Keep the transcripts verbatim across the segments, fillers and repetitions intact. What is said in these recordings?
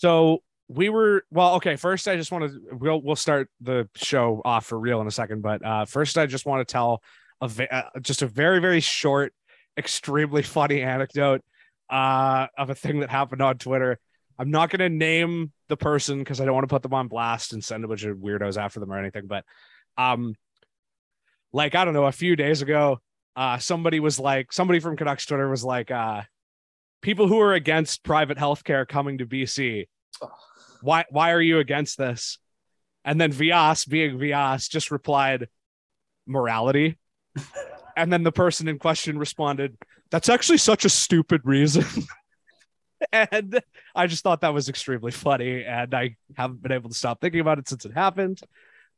So we were, well, okay. First, I just want to, we'll, we'll start the show off for real in a second. But uh, first, I just want to tell a uh, just a very, very short, extremely funny anecdote uh, of a thing that happened on Twitter. I'm not going to name the person because I don't want to put them on blast and send a bunch of weirdos after them or anything. But um, like, I don't know, a few days ago, uh, somebody was like, somebody from Canucks Twitter was like, uh, people who are against private healthcare coming to B C, why why are you against this? And then Vyas, being Vyas, just replied, morality. And then the person in question responded, that's actually such a stupid reason. And I just thought that was extremely funny, and I haven't been able to stop thinking about it since it happened.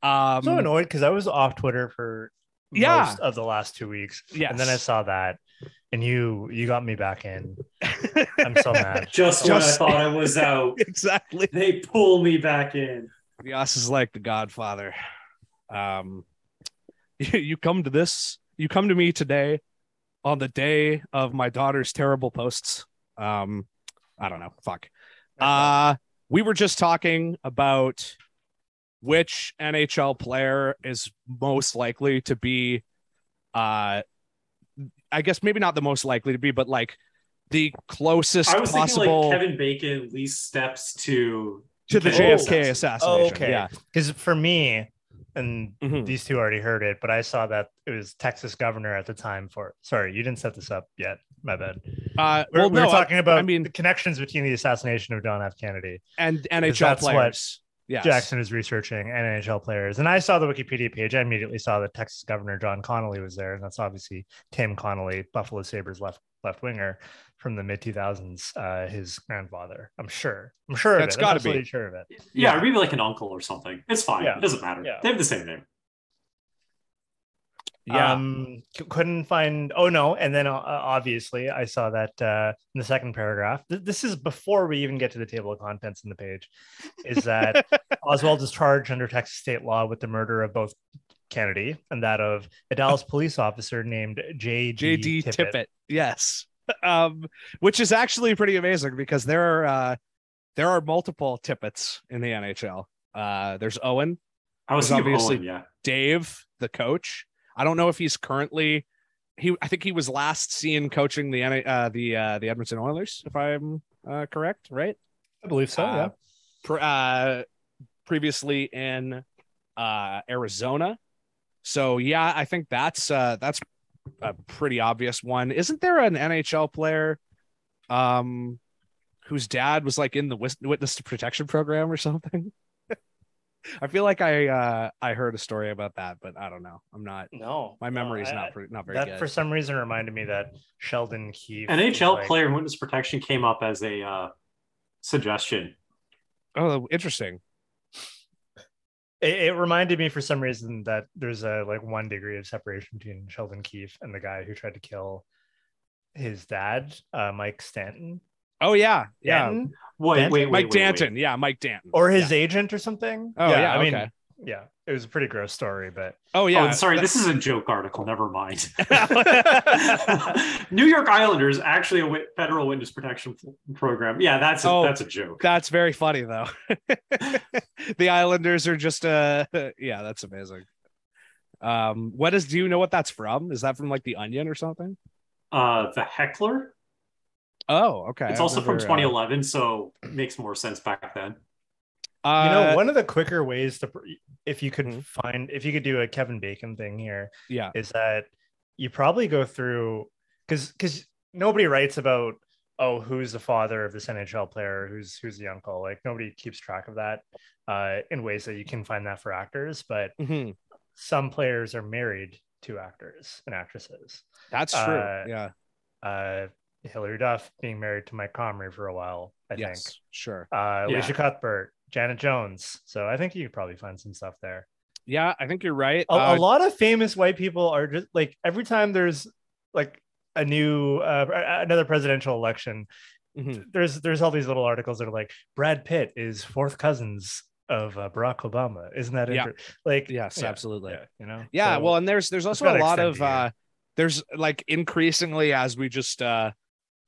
Um, I'm so annoyed because I was off Twitter for yeah. most of the last two weeks, yes. and then I saw that, and you you got me back in. I'm so mad. Just, just when I thought I was out, exactly. They pull me back in. Vyas is like the Godfather. Um, you, you come to this, you come to me today, on the day of my daughter's terrible posts. Um. I don't know. Fuck. Uh, we were just talking about which N H L player is most likely to be, uh, I guess maybe not the most likely to be, but like the closest possible. I was possible thinking like Kevin Bacon, least steps to to the J F K assassination. Oh, okay. Yeah, because for me, and mm-hmm. these two already heard it, but I saw that it was Texas governor at the time for, sorry, you didn't set this up yet. My bad. Uh, we're, well, we're no, talking about I mean, the connections between the assassination of Don F. Kennedy and N H L players. Yes. Jackson is researching N H L players. And I saw the Wikipedia page. I immediately saw that Texas governor John Connolly was there. And that's obviously Tim Connolly, Buffalo Sabres left left winger from the mid two thousands. Uh, his grandfather. I'm sure. I'm sure. That's got to be sure of it. Yeah, yeah. Maybe like an uncle or something. It's fine. Yeah. It doesn't matter. Yeah. They have the same name. Yeah. Um, couldn't find. Oh, no. And then uh, obviously I saw that uh, in the second paragraph. Th- this is before we even get to the table of contents in the page, is that Oswald is charged under Texas state law with the murder of both Kennedy and that of a Dallas police officer named J D Tippett. Tippett. Yes. Um, which is actually pretty amazing because there are uh, there are multiple Tippetts in the N H L. Uh, there's Owen. I was obviously Owen, yeah. Dave, the coach. I don't know if he's currently. He, I think he was last seen coaching the uh, the uh, the Edmonton Oilers, if I'm uh, correct, right? I believe so. Uh, yeah. Pre- uh, previously in uh, Arizona, so yeah, I think that's uh, that's a pretty obvious one. Isn't there an N H L player um, whose dad was like in the witness protection program or something? I feel like I uh, I heard a story about that, but I don't know. I'm not. No, my memory is no, not not very that good. For some reason, reminded me that Sheldon Keefe, N H L like, player in witness protection, came up as a uh, suggestion. Oh, interesting. It, it reminded me for some reason that there's a like one degree of separation between Sheldon Keefe and the guy who tried to kill his dad, uh, Mike Stanton. Oh yeah, yeah. Danton? Wait, Danton? wait, wait, Mike wait, Danton, wait. yeah, Mike Danton, or his yeah. agent or something. Oh yeah, yeah I okay. mean, yeah, it was a pretty gross story, but oh yeah. Oh, sorry, That's... this is a joke article. Never mind. New York Islanders actually a federal witness protection program. Yeah, that's a, oh, that's a joke. That's very funny though. The Islanders are just uh yeah, that's amazing. Um, what is? Do you know what that's from? Is that from like The Onion or something? Uh, the Heckler. Oh, okay. It's also remember, from twenty eleven, uh, so it makes more sense back then. Uh, you know, one of the quicker ways to, if you could mm-hmm. find, if you could do a Kevin Bacon thing here, yeah, is that you probably go through, because because nobody writes about, oh, who's the father of this N H L player, who's who's the uncle, like nobody keeps track of that uh, in ways that you can find that for actors, but mm-hmm. some players are married to actors and actresses. That's true. Uh, yeah. Uh, Hillary Duff being married to Mike Comrie for a while, I yes, think. Sure. Uh, Alicia yeah. Cuthbert, Janet Jones. So I think you could probably find some stuff there. Yeah, I think you're right. A, uh, a lot of famous white people are just like every time there's like a new uh, another presidential election. Mm-hmm. There's there's all these little articles that are like Brad Pitt is fourth cousins of uh, Barack Obama. Isn't that yeah. like yes, yeah, absolutely. Yeah, you know. Yeah. So, well, and there's there's also a lot of uh, there's like increasingly as we just. Uh,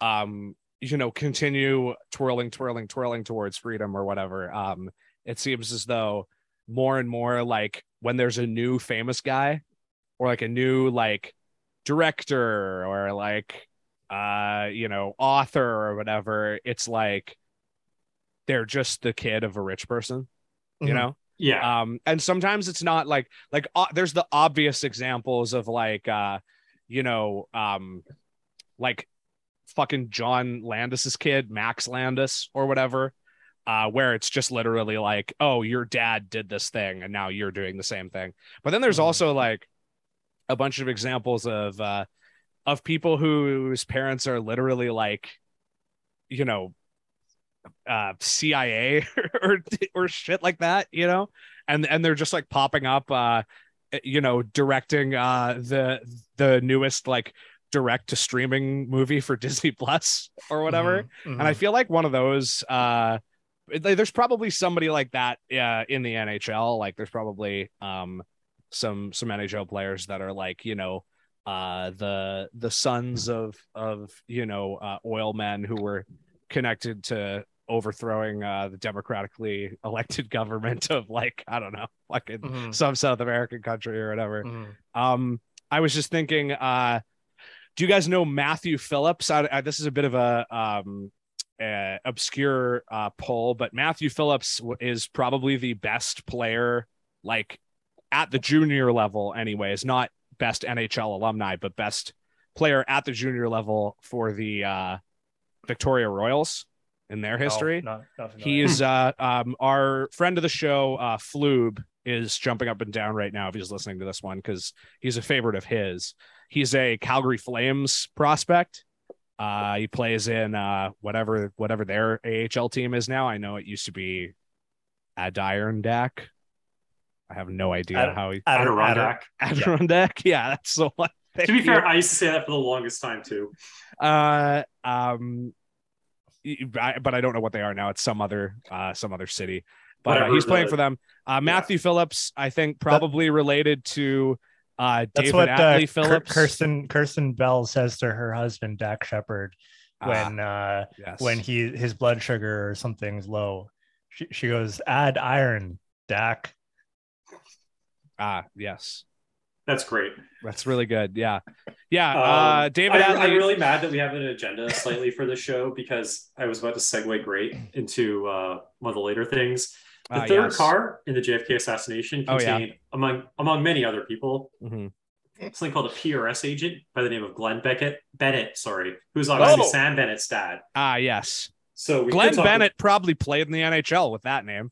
um you know, continue twirling, twirling, twirling towards freedom or whatever. Um, it seems as though more and more, like when there's a new famous guy or like a new like director or like, uh, you know, author or whatever, it's like they're just the kid of a rich person, you mm-hmm. know? Yeah. Um, and sometimes it's not like, like uh, there's the obvious examples of like, uh, you know, um, like fucking John Landis's kid, Max Landis or whatever, uh, where it's just literally like, oh, your dad did this thing and now you're doing the same thing. But then there's mm-hmm. also like a bunch of examples of, uh, of people whose parents are literally like, you know, uh C I A or or shit like that, you know, and and they're just like popping up, uh you know, directing uh the the newest like direct to streaming movie for Disney Plus or whatever. Mm-hmm. Mm-hmm. And I feel like one of those, uh there's probably somebody like that uh in the N H L. Like there's probably um some some N H L players that are like, you know, uh the the sons of of you know uh oil men who were connected to overthrowing uh the democratically elected government of like, I don't know, like in mm-hmm. some South American country or whatever. Mm-hmm. um I was just thinking, uh do you guys know Matthew Phillips? I, I, this is a bit of a um a obscure uh poll, but Matthew Phillips is probably the best player like at the junior level anyways, not best N H L alumni, but best player at the junior level for the uh Victoria Royals in their history. No, no, he's uh um our friend of the show, uh Floob, is jumping up and down right now if he's listening to this one because he's a favorite of his. He's a Calgary Flames prospect. Uh he plays in uh whatever whatever their A H L team is now. I know it used to be Adirondack. I have no idea Ad- how he Adirondack Adirondack yeah. Yeah, that's the one. Thank to be you. Fair, I used to say that for the longest time too. Uh, um, I, but I don't know what they are now. It's some other, uh, some other city. But Whatever, uh, he's playing the, for them. Uh, Matthew yeah. Phillips, I think, probably that, related to uh, David what, Atlee uh, Phillips. Kirsten Kirsten Bell says to her husband Dak Shepard when ah, uh, yes. when he his blood sugar or something's low. She she goes, add iron, Dak. Ah, yes. That's great. That's really good. Yeah. Yeah. Um, uh, David, I, Adley... I'm really mad that we have an agenda slightly for the show because I was about to segue great into uh, one of the later things. The uh, third yes. car in the J F K assassination contained, oh, yeah. among among many other people, mm-hmm. something called a P R S agent by the name of Glenn Beckett Bennett, sorry, who's obviously oh. Sam Bennett's dad. Ah, yes. So we Glenn Bennett about... probably played in the N H L with that name.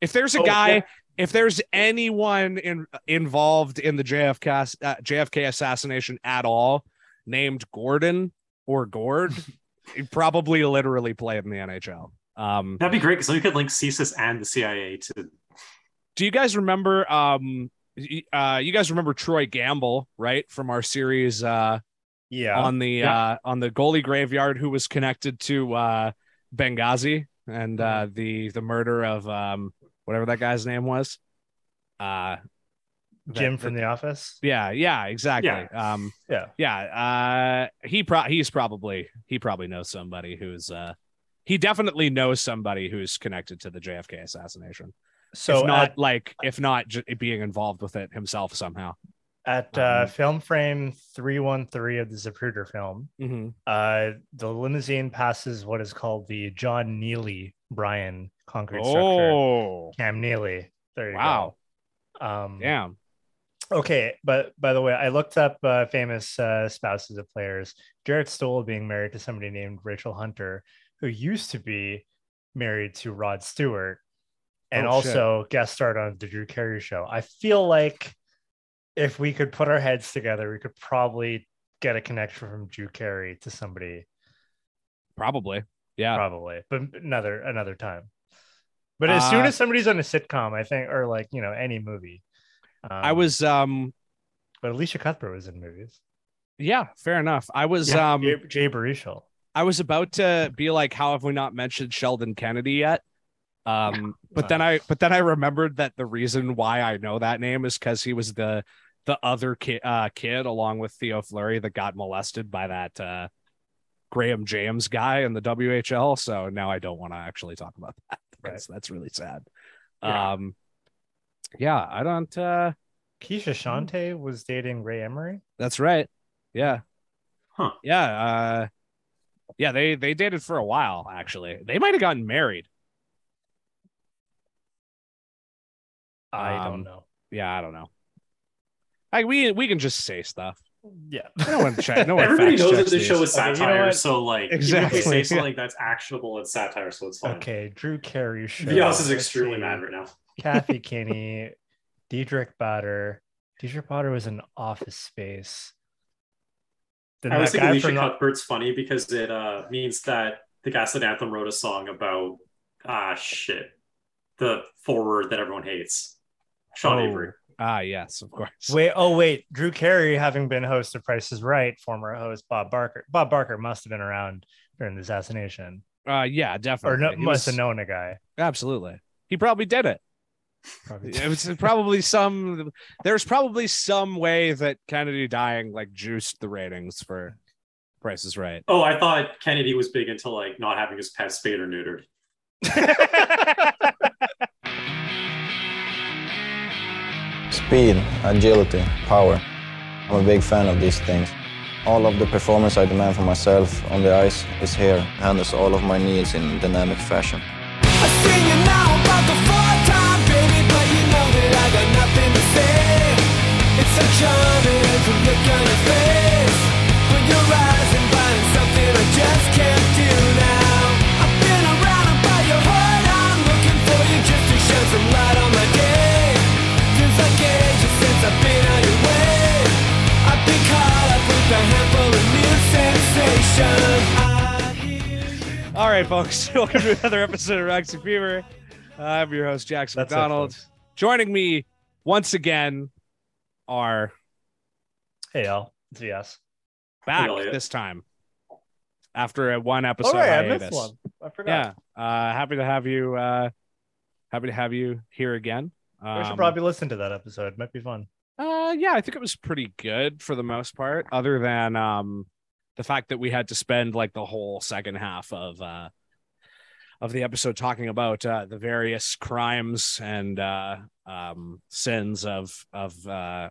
If there's a oh, guy... Yeah. If there's anyone in, involved in the J F K, uh, J F K assassination at all named Gordon or Gord, he probably literally played in the N H L. Um, That'd be great because we could link C S I S and the C I A to. Do you guys remember? Um, uh, you guys remember Troy Gamble, right, from our series? Uh, yeah. On the yeah. Uh, on the goalie graveyard, who was connected to uh, Benghazi and uh, the the murder of. Um, Whatever that guy's name was, uh, Jim that, from The Office. Yeah, yeah, exactly. Yeah, um, yeah. yeah uh, he pro- he's probably he probably knows somebody who's uh, he definitely knows somebody who's connected to the J F K assassination. So if not at, like if not j- being involved with it himself somehow. At um, uh, film frame three one three of the Zapruder film, mm-hmm. uh, the limousine passes what is called the John Neely Bryan concrete oh. structure. Cam Neely. There you wow. go. Um, Damn. Okay, but by the way, I looked up uh, famous uh, spouses of players. Jarrett Stoll being married to somebody named Rachel Hunter, who used to be married to Rod Stewart, and oh, also shit. guest starred on the Drew Carey show. I feel like if we could put our heads together, we could probably get a connection from Drew Carey to somebody. Probably. Yeah, probably, but another another time. But as uh, soon as somebody's on a sitcom, I think, or like, you know, any movie. Um, I was, um, but Alicia Cuthbert was in movies. Yeah, fair enough. I was, yeah, um, Jay, Jay Baruchel. I was about to be like, how have we not mentioned Sheldon Kennedy yet? Um, but then I, but then I remembered that the reason why I know that name is because he was the the other kid, uh, kid along with Theo Fleury that got molested by that. Uh, Graham James guy in the W H L. So now I don't want to actually talk about that. That's, right. that's really sad. Yeah. Um, yeah, I don't. Uh... Keisha Shante was dating Ray Emery. That's right. Yeah. Huh. Yeah. Uh, yeah. They, they dated for a while, actually. They might've gotten married. I don't um, know. Yeah. I don't know. I, we, we can just say stuff. Yeah. No one check, no one Everybody knows that this show is satire. Okay, you know so like, exactly. Even if they say something yeah. that's actionable, it's satire. So it's fine. Okay. Drew Carey. Vyas is extremely see. mad right now. Kathy Kinney, Diedrich Bader. Diedrich Bader was in Office Space. Did I was thinking Alicia not... Cuthbert's funny because it uh, means that the Gaslit Anthem wrote a song about ah shit the forward that everyone hates, Sean oh. Avery. Ah yes, of course. Wait, oh wait, Drew Carey, having been host of Price is Right, former host Bob Barker. Bob Barker must have been around during the assassination. Uh, yeah, definitely. Or no, must was... have known a guy. Absolutely, he probably did it. Probably. It was probably some there's probably some way that Kennedy dying like juiced the ratings for Price is Right. Oh, I thought Kennedy was big into like not having his pet spayed or neutered. Speed, agility, power. I'm a big fan of these things. All of the performance I demand for myself on the ice is here. It handles all of my needs in dynamic fashion. I sing you now about the four-time baby, but you know that I got nothing to say. It's such charming to look on your face. When your eyes inviting something I just can't do now. I've been around about your heart, I'm looking for you just to shed some light on my day. Feels like ages since I've been on your way. I've been caught up with a handful of new sensations. I All right, folks, welcome to another episode of Roxy Fever. Uh, I'm your host, Jackson That's McDonald. It, Joining me once again are... Hey, y'all. It's Vyas. Back hey, this time. After a one episode. Oh, right, I missed one. I forgot. Yeah. Uh, happy to have you. Uh, happy to have you here again. Um, we should probably listen to that episode. It might be fun. Uh, yeah, I think it was pretty good for the most part, other than... Um, the fact that we had to spend like the whole second half of uh, of the episode talking about uh, the various crimes and uh, um, sins of of uh,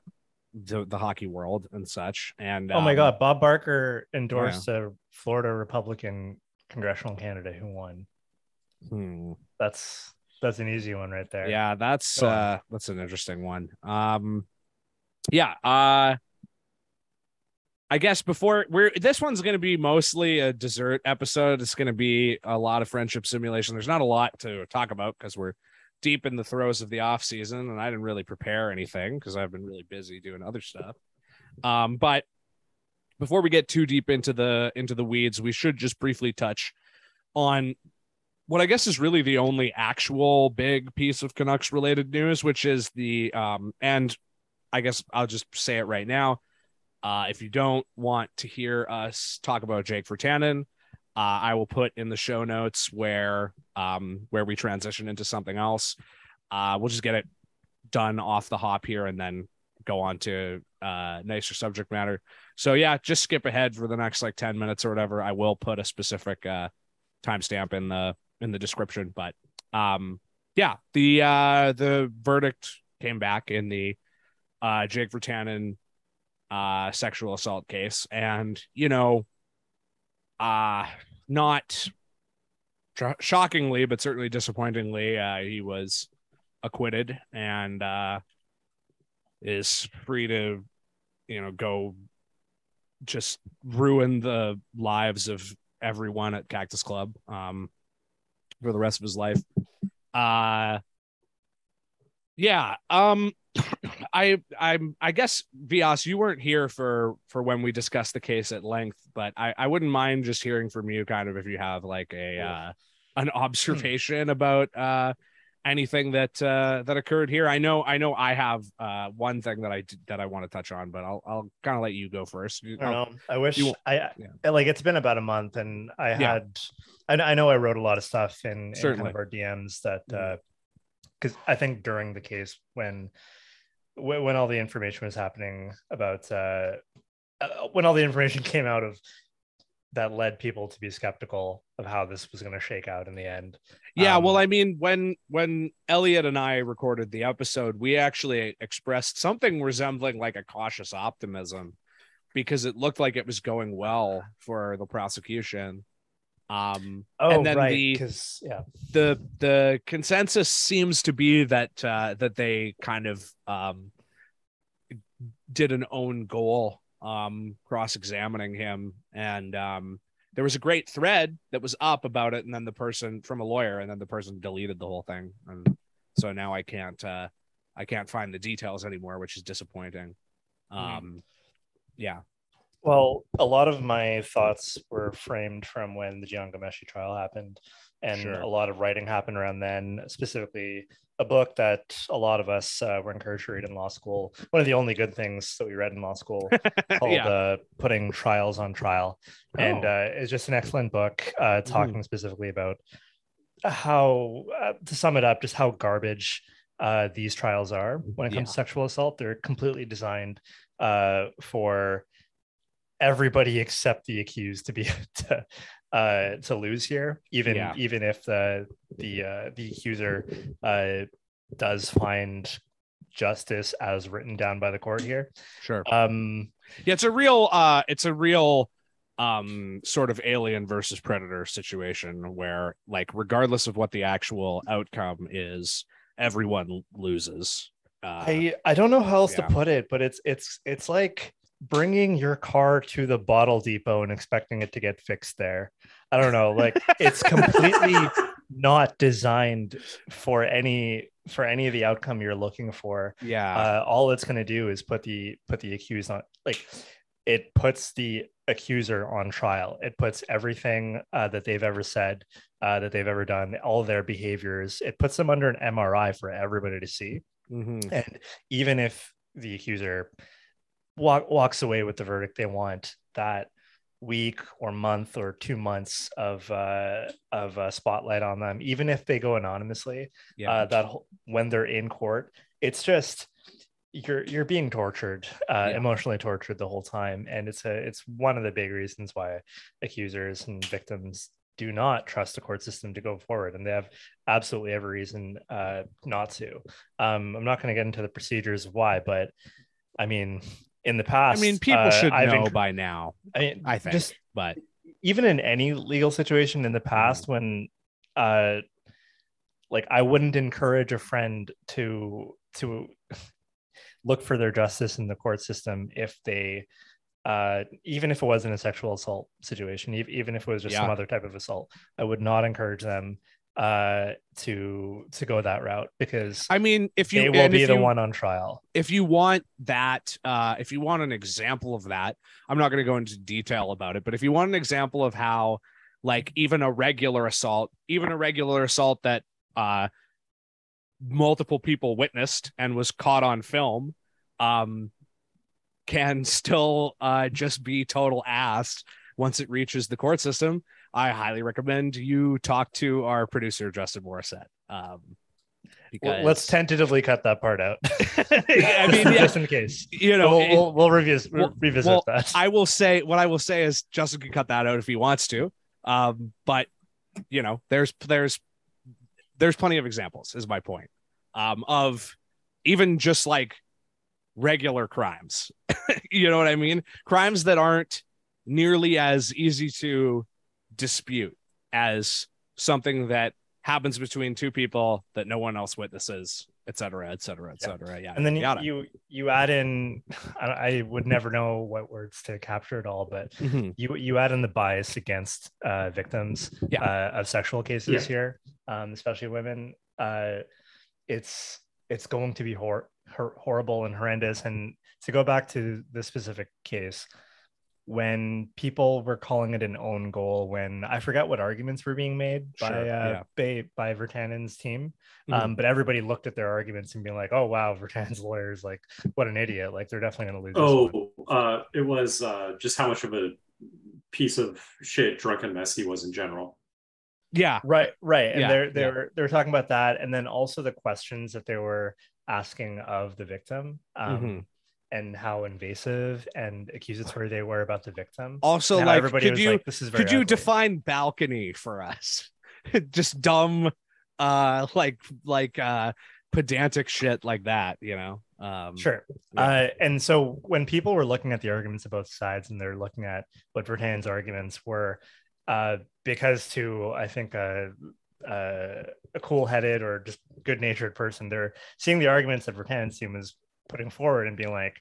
the, the hockey world and such. And oh my um, God, Bob Barker endorsed yeah. a Florida Republican congressional candidate who won. Hmm. That's that's an easy one right there. Yeah, that's uh, that's an interesting one. Um, yeah. Uh, I guess before we're this one's going to be mostly a dessert episode. It's going to be a lot of friendship simulation. There's not a lot to talk about because we're deep in the throes of the off season, and I didn't really prepare anything because I've been really busy doing other stuff. Um, but before we get too deep into the into the weeds, we should just briefly touch on what I guess is really the only actual big piece of Canucks related news, which is the um, and I guess I'll just say it right now. Uh, if you don't want to hear us talk about Jake Virtanen, uh, I will put in the show notes where um, where we transition into something else. Uh, we'll just get it done off the hop here and then go on to uh, nicer subject matter. So, yeah, just skip ahead for the next like ten minutes or whatever. I will put a specific uh, timestamp in the in the description. But um, yeah, the uh, the verdict came back in the uh, Jake Virtanen uh sexual assault case, and you know uh not tr- shockingly but certainly disappointingly uh he was acquitted and uh is free to you know go just ruin the lives of everyone at Cactus Club um for the rest of his life. uh yeah um I I'm I guess Vyas, you weren't here for for when we discussed the case at length, but I, I wouldn't mind just hearing from you kind of if you have like a uh, an observation about uh, anything that uh, that occurred here. I know I know I have uh, one thing that I that I want to touch on, but I'll I'll kind of let you go first. I don't know. I wish you, I yeah. like it's been about a month, and I had yeah. I, I know I wrote a lot of stuff in, in kind of our D Ms that because uh, I think during the case when. when all the information was happening about uh when all the information came out of that led people to be skeptical of how this was going to shake out in the end. Yeah. Um, well, I mean, when, when Elliot and I recorded the episode, we actually expressed something resembling like a cautious optimism because it looked like it was going well for the prosecution. Um, oh, and then right, the, yeah. the, the consensus seems to be that, uh, that they kind of, um, did an own goal, um, cross-examining him. And, um, there was a great thread that was up about it. And then the person from a lawyer, and then the person deleted the whole thing. And so now I can't, uh, I can't find the details anymore, which is disappointing. Um, yeah. Well, a lot of my thoughts were framed from when the Gian Gameshi trial happened, and sure. a lot of writing happened around then, specifically a book that a lot of us uh, were encouraged to read in law school. One of the only good things that we read in law school called yeah. uh, Putting Trials on Trial. Oh. And uh, it's just an excellent book uh, talking mm. specifically about how, uh, to sum it up, just how garbage uh, these trials are when it comes yeah. to sexual assault. They're completely designed uh, for... everybody except the accused to be to, uh to lose here, even yeah. even if the the uh the accuser uh does find justice as written down by the court here. Sure. Um yeah, it's a real uh it's a real um sort of Alien versus Predator situation where, like, regardless of what the actual outcome is, everyone loses. uh, I I don't know how else yeah. to put it, but it's it's it's like bringing your car to the bottle depot and expecting it to get fixed there. I don't know, like, it's completely not designed for any for any of the outcome you're looking for. Yeah. Uh, all it's going to do is put the put the accused on, like, it puts the accuser on trial. It puts everything uh, that they've ever said, uh, that they've ever done, all their behaviors. It puts them under an M R I for everybody to see. Mm-hmm. And even if the accuser Walk, walks away with the verdict they want, that week or month or two months of uh of a spotlight on them, even if they go anonymously, yeah. uh that whole, when they're in court, it's just you're you're being tortured, uh yeah. emotionally tortured the whole time. And it's a it's one of the big reasons why accusers and victims do not trust the court system to go forward, and they have absolutely every reason uh not to. um I'm not going to get into the procedures of why, but I mean, in the past, I mean, people uh, should I've know inc- by now. I mean, I think, just, but even in any legal situation in the past, mm-hmm. when, uh, like, I wouldn't encourage a friend to to look for their justice in the court system if they, uh, even if it wasn't a sexual assault situation, even if it was just yeah. some other type of assault, I would not encourage them uh to to go that route, because I mean, if you they will be the you, one on trial. If you want that, uh if you want an example of that, I'm not going to go into detail about it, but if you want an example of how, like, even a regular assault even a regular assault that uh multiple people witnessed and was caught on film um can still uh just be total ass once it reaches the court system, I highly recommend you talk to our producer, Justin Morissette. Um, because... well, let's tentatively cut that part out. I mean, yeah. just in case, you know, we'll, it, we'll, we'll revisit, we'll, revisit well, that. I will say, what I will say is Justin can cut that out if he wants to. Um, but you know, there's, there's, there's plenty of examples, is my point, um, of even just like regular crimes, you know what I mean? Crimes that aren't nearly as easy to dispute as something that happens between two people that no one else witnesses, et cetera, et cetera, et cetera. Yeah. And then you, you, you add in, I would never know what words to capture it all, but mm-hmm. you, you add in the bias against uh, victims yeah. uh, of sexual cases yeah. here, um, especially women. Uh, it's, it's going to be hor- hor- horrible and horrendous. And to go back to the specific case, when people were calling it an own goal, when I forget what arguments were being made sure, by, uh, yeah. by by Virtanen's team, mm-hmm. um, but everybody looked at their arguments and being like, "Oh wow, Virtanen's lawyers, like, what an idiot! Like, they're definitely going to lose." Oh, this uh, it was uh, just how much of a piece of shit drunken mess he was in general. Yeah, right, right, and yeah, they're they're yeah. they're talking about that, and then also the questions that they were asking of the victim. Um, mm-hmm. and how invasive and accusatory they were about the victim. Also, like, everybody could was you, like, this is very could you ugly. Define balcony for us? Just dumb, uh, like, like, uh, pedantic shit like that, you know? Um, sure. Yeah. Uh, and so when people were looking at the arguments of both sides, and they're looking at what Virtanen's arguments were, uh, because to, I think, uh, uh, a cool-headed or just good-natured person, they're seeing the arguments that Virtanen was putting forward and being like,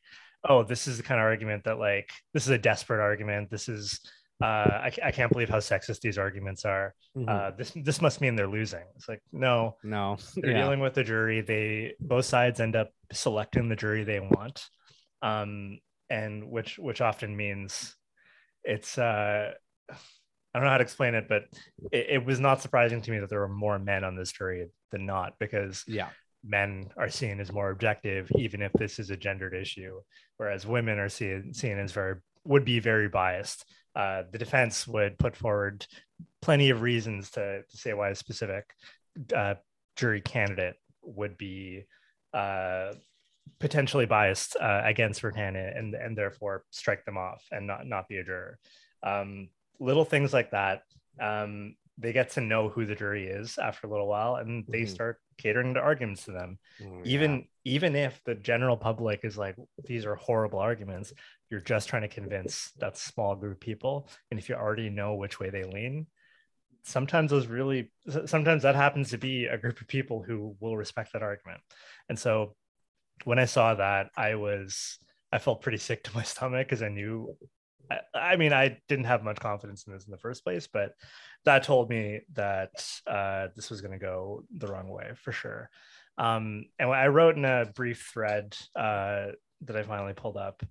oh, this is the kind of argument that, like, this is a desperate argument. This is, uh, I, I can't believe how sexist these arguments are. Mm-hmm. Uh, this this must mean they're losing. It's like, no, no, they're yeah. dealing with the jury. They both sides end up selecting the jury they want, um, and which which often means it's. Uh, I don't know how to explain it, but it, it was not surprising to me that there were more men on this jury than not, because yeah. men are seen as more objective, even if this is a gendered issue, whereas women are seen seen as very would be very biased. Uh, the defense would put forward plenty of reasons to, to say why a specific uh, jury candidate would be uh, potentially biased uh, against Virtanen, and and therefore strike them off and not not be a juror. Um, little things like that. Um, they get to know who the jury is after a little while, and they mm-hmm. start catering to arguments to them. Oh, even yeah. even if the general public is like, these are horrible arguments, you're just trying to convince that small group of people. And if you already know which way they lean, sometimes those really, sometimes that happens to be a group of people who will respect that argument. And so when I saw that, I was, I felt pretty sick to my stomach, because I knew, I, I mean, I didn't have much confidence in this in the first place, but that told me that uh, this was going to go the wrong way for sure. Um, and I wrote in a brief thread uh, that I finally pulled up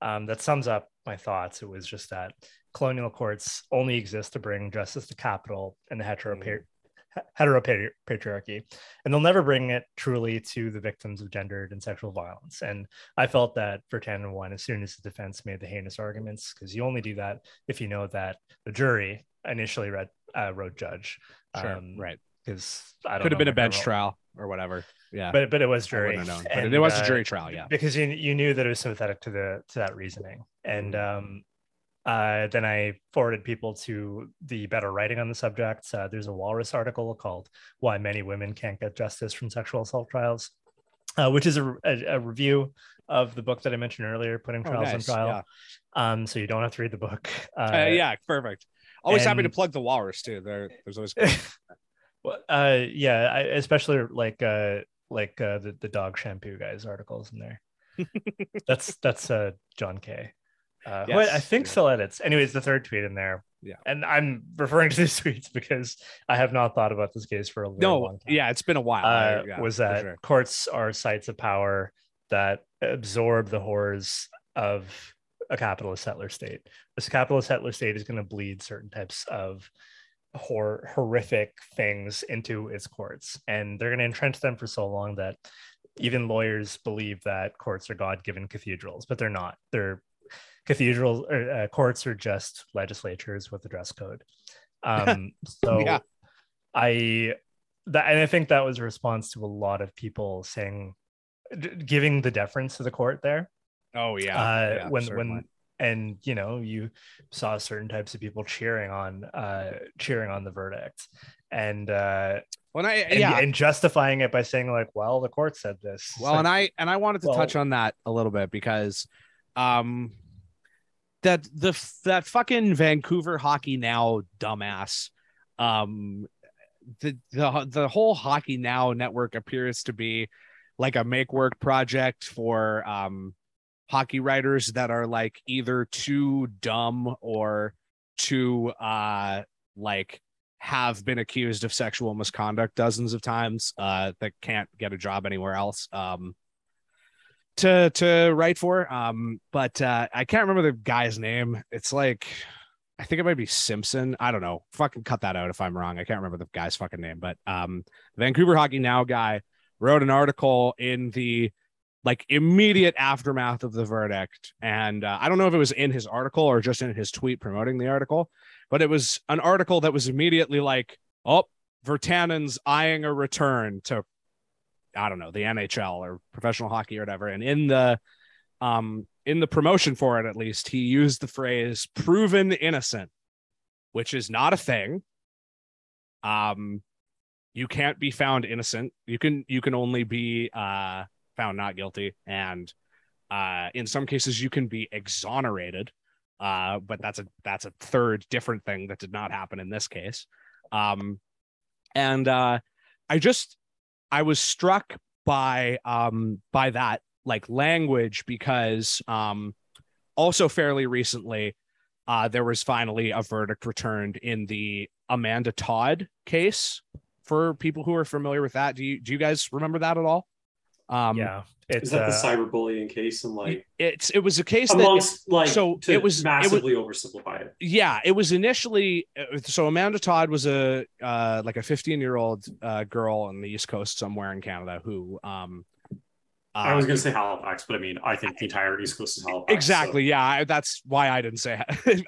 um, that sums up my thoughts. It was just that colonial courts only exist to bring justice to capital and the heteropatriarchy, heteropatriarchy, and they'll never bring it truly to the victims of gendered and sexual violence. And I felt that Virtanen won as soon as the defense made the heinous arguments, because you only do that if you know that the jury initially read, uh, wrote judge. Sure, um, right. Because I don't could know, have been a bench role. Trial or whatever. Yeah, but but it was jury. I wouldn't have known, but and, it was uh, a jury trial. Yeah, because you you knew that it was sympathetic to the to that reasoning. And um, Uh, then I forwarded people to the better writing on the subject. Uh, there's a Walrus article called Why Many Women Can't Get Justice from Sexual Assault Trials, uh, which is a, a, a review of the book that I mentioned earlier, Putting Trials oh, nice. on Trial. Yeah. Um, so you don't have to read the book. Uh, uh, yeah, perfect. Always and, happy to plug the Walrus too. There, there's always. well, uh, yeah, I, especially like uh, like uh, the the dog shampoo guys articles in there. that's that's uh, John K. Uh, yes. I think still edits. Anyways, the third tweet in there. Yeah. And I'm referring to these tweets because I have not thought about this case for a no, long time. Yeah, it's been a while. Uh, yeah, was that sure. courts are sites of power that absorb the horrors of a capitalist settler state. This capitalist settler state is going to bleed certain types of hor- horrific things into its courts. And they're going to entrench them for so long that even lawyers believe that courts are God-given cathedrals, but they're not. They're cathedrals or uh, courts are just legislatures with a dress code. Um, so yeah. I, that, and I think that was a response to a lot of people saying, d- giving the deference to the court there. Oh yeah. Uh, yeah when, certainly. when, and you know, you saw certain types of people cheering on, uh, cheering on the verdict and, uh, When I and, yeah, and justifying it by saying like, well, the court said this. Well, like, and I, and I wanted to well, touch on that a little bit because, um, That the that fucking Vancouver Hockey Now dumbass, um, the the the whole Hockey Now network appears to be like a make work project for um hockey writers that are like either too dumb or too uh like have been accused of sexual misconduct dozens of times uh that can't get a job anywhere else. Um, to to write for um but uh I can't remember the guy's name. It's like I think it might be Simpson. I don't know, fucking cut that out if I'm wrong. I can't remember the guy's fucking name, but um the Vancouver Hockey Now guy wrote an article in the like immediate aftermath of the verdict, and uh, I don't know if it was in his article or just in his tweet promoting the article, but it was an article that was immediately like, oh, Virtanen's eyeing a return to I don't know, the N H L or professional hockey or whatever. And in the Um, in the promotion for it, at least, he used the phrase proven innocent, which is not a thing. Um, you can't be found innocent. You can, you can only be uh, found not guilty. And uh, in some cases you can be exonerated. Uh, but that's a, that's a third different thing that did not happen in this case. Um, and uh, I just, I was struck by, um, by that like language, because um, also fairly recently uh, there was finally a verdict returned in the Amanda Todd case. For people who are familiar with that, do you do you guys remember that at all? Um, yeah, it's, is that uh, the cyberbullying case? And like it's it was a case amongst that, like so to it was massively it was, oversimplify it. Yeah, it was initially so Amanda Todd was a uh, like a fifteen year old uh, girl on the East Coast somewhere in Canada who. Um, Uh, I was going to say Halifax, but I mean, I think the entire East Coast is Halifax. Exactly, so. Yeah, that's why I didn't say.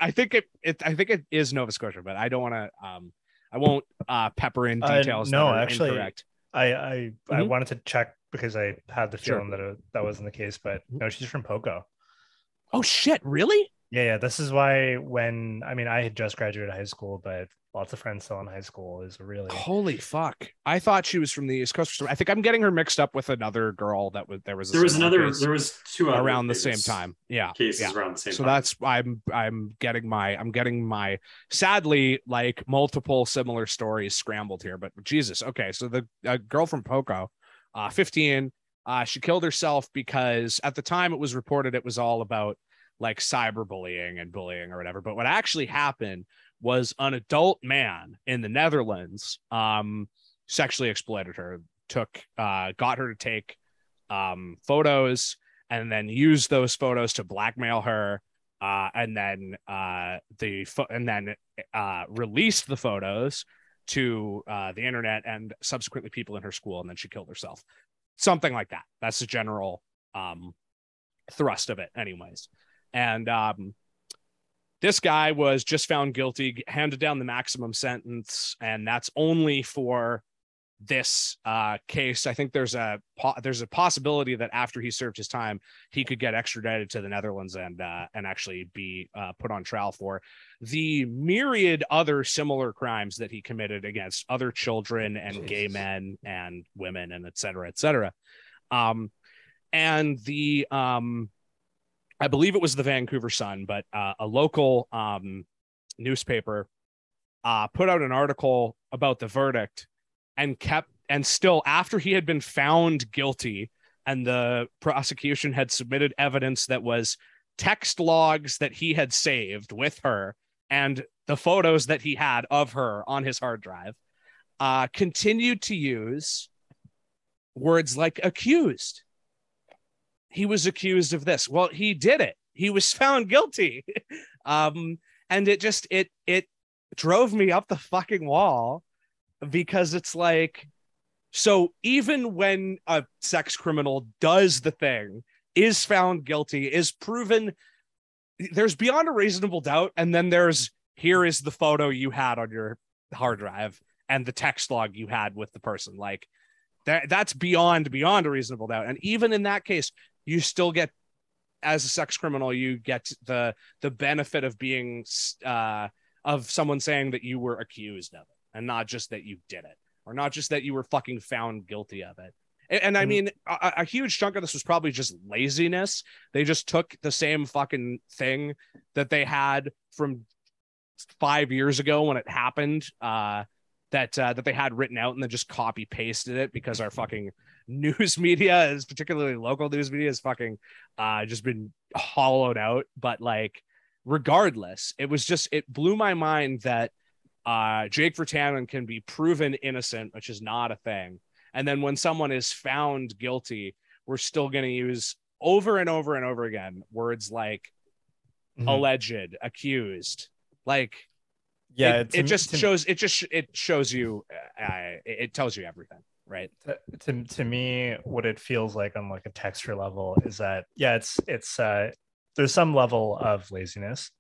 I think it, it. I think it is Nova Scotia, but I don't want to. Um, I won't uh, pepper in details. Uh, no, that are actually, incorrect. I I, mm-hmm. I wanted to check because I had the feeling sure. that it, that wasn't the case, but no, she's from Poco. Oh shit! Really? Yeah, yeah. This is why when I mean, I had just graduated high school, but lots of friends still in high school is really holy fuck. I thought she was from the East Coast. I think I'm getting her mixed up with another girl that was there was a there was another there was two around the same time. Yeah, cases yeah. around the same. So time. that's I'm I'm getting my I'm getting my sadly like multiple similar stories scrambled here. But Jesus, okay. So the uh, girl from Poco, uh, fifteen, uh, she killed herself because at the time it was reported it was all about. Like cyberbullying and bullying or whatever. But what actually happened was an adult man in the Netherlands um, sexually exploited her, took, uh, got her to take um, photos and then used those photos to blackmail her. Uh, and then uh, the, fo- and then uh, released the photos to uh, the internet and subsequently people in her school. And then she killed herself. Something like that. That's the general um, thrust of it anyways. And um, this guy was just found guilty, handed down the maximum sentence, and that's only for this uh, case. I think there's a po- there's a possibility that after he served his time, he could get extradited to the Netherlands and uh, and actually be uh, put on trial for the myriad other similar crimes that he committed against other children and Jesus. Gay men and women and et cetera, et cetera. Um, and the um. I believe it was the Vancouver Sun, but uh, a local um, newspaper uh, put out an article about the verdict and kept and still after he had been found guilty and the prosecution had submitted evidence that was text logs that he had saved with her and the photos that he had of her on his hard drive, uh, continued to use words like accused. He was accused of this. Well, he did it. He was found guilty. um, and it just, it, it drove me up the fucking wall because it's like, so even when a sex criminal does the thing, is found guilty, is proven, there's beyond a reasonable doubt. And then there's, here is the photo you had on your hard drive and the text log you had with the person. Like that, that's beyond, beyond a reasonable doubt. And even in that case, you still get, as a sex criminal, you get the the benefit of being uh, of someone saying that you were accused of it, and not just that you did it, or not just that you were fucking found guilty of it. And, and I mean, a, a huge chunk of this was probably just laziness. They just took the same fucking thing that they had from five years ago when it happened, uh, that uh, that they had written out, and then just copy pasted it because our fucking news media is particularly local news media is fucking uh just been hollowed out. But like regardless, it was just it blew my mind that uh Jake Virtanen can be proven innocent, which is not a thing, and then when someone is found guilty, we're still going to use over and over and over again words like mm-hmm. alleged, accused. Like yeah it, it just to... shows it just it shows you uh, it tells you everything. Right. To, to to me, what it feels like on like a texture level is that yeah, it's it's uh, there's some level of laziness,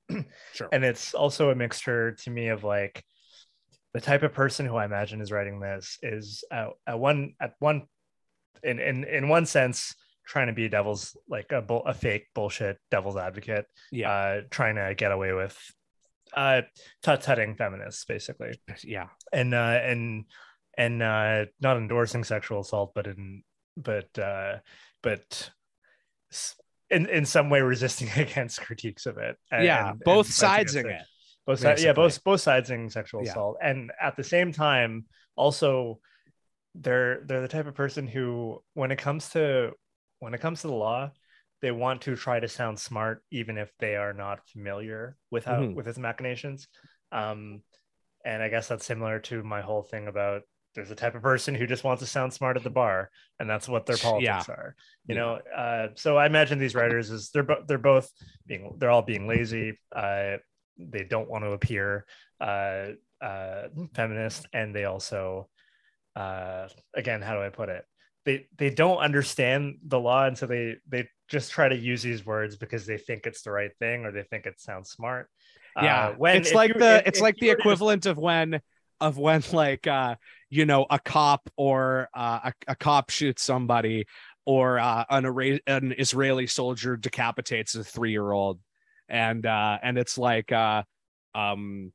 sure, and it's also a mixture to me of like the type of person who I imagine is writing this is uh, at one at one in in in one sense trying to be devil's, like a, bull, a fake bullshit devil's advocate, yeah. uh, trying to get away with uh, tut-tutting feminists, basically. Yeah. And, uh, and, and uh, not endorsing sexual assault, but in, but, uh, but in, in some way resisting against critiques of it. And, yeah. And, both and sides in it. Both sides. Yeah. Both, both sides in sexual yeah. assault. And at the same time, also they're, they're the type of person who, when it comes to, when it comes to the law, they want to try to sound smart, even if they are not familiar with how, mm-hmm. with its machinations. Um, and I guess that's similar to my whole thing about there's a type of person who just wants to sound smart at the bar, and that's what their politics yeah. are, you yeah. know? Uh, so I imagine these writers is they're, bo- they're both being, they're all being lazy. Uh, they don't want to appear uh, uh, feminist. And they also, uh, again, how do I put it? They, they don't understand the law. And so they, they just try to use these words because they think it's the right thing, or they think it sounds smart. Yeah. Uh, when it's like you, the, if, it's if like the equivalent to... of when, of when like, uh, you know, a cop or uh, a, a cop shoots somebody, or uh, an, Ara- an Israeli soldier decapitates a three-year-old. And, uh, and it's like, uh, um,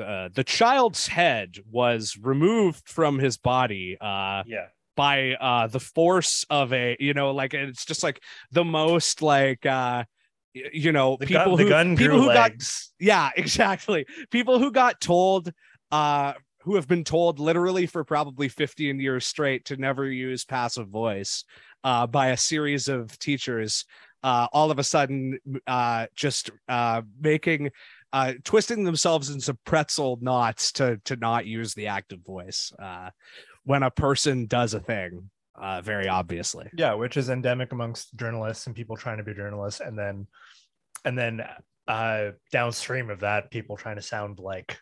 uh, the child's head was removed from his body. Uh, yeah. by uh the force of a, you know, like, it's just like the most like uh you know the people gun, who, the gun people who got yeah exactly people who got told uh who have been told literally for probably fifteen years straight to never use passive voice uh by a series of teachers, uh all of a sudden uh just uh making Uh, twisting themselves into pretzel knots to to not use the active voice uh, when a person does a thing, uh, very obviously. Yeah, which is endemic amongst journalists and people trying to be journalists, and then and then uh, downstream of that, people trying to sound like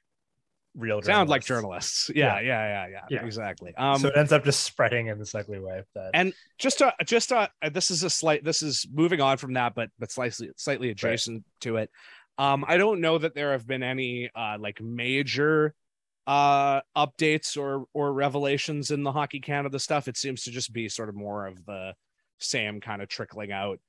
real journalists. Sound like journalists. Yeah, yeah, yeah, yeah, yeah, yeah. Exactly. Um, so it ends up just spreading in this ugly way. That... And just to, just to, this is a slight. This is moving on from that, but but slightly slightly adjacent right. to it. Um, I don't know that there have been any uh, like major uh, updates or or revelations in the Hockey Canada stuff. It seems to just be sort of more of the same kind of trickling out,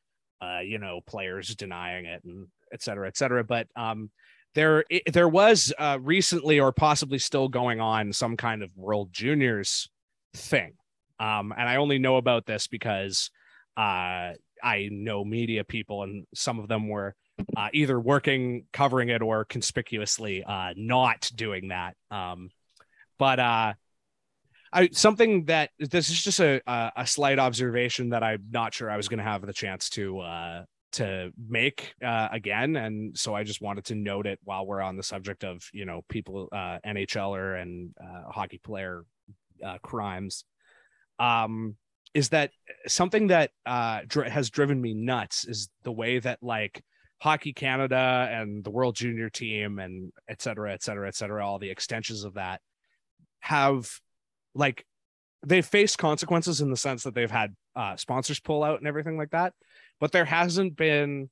uh, you know, players denying it and et cetera, et cetera. But um, there it, there was uh, recently, or possibly still going on, some kind of World Juniors thing. Um, and I only know about this because uh, I know media people, and some of them were Uh, either working, covering it, or conspicuously uh, not doing that. Um, but uh, I, something that this is just a, a, a slight observation that I'm not sure I was going to have the chance to uh, to make uh, again. And so I just wanted to note it while we're on the subject of, you know, people, uh, N H L er and uh, hockey player uh, crimes, um, is that something that uh, dr- has driven me nuts is the way that, like, Hockey Canada and the World Junior team and et cetera, et cetera, et cetera, all the extensions of that have, like, they've faced consequences in the sense that they've had uh, sponsors pull out and everything like that. But there hasn't been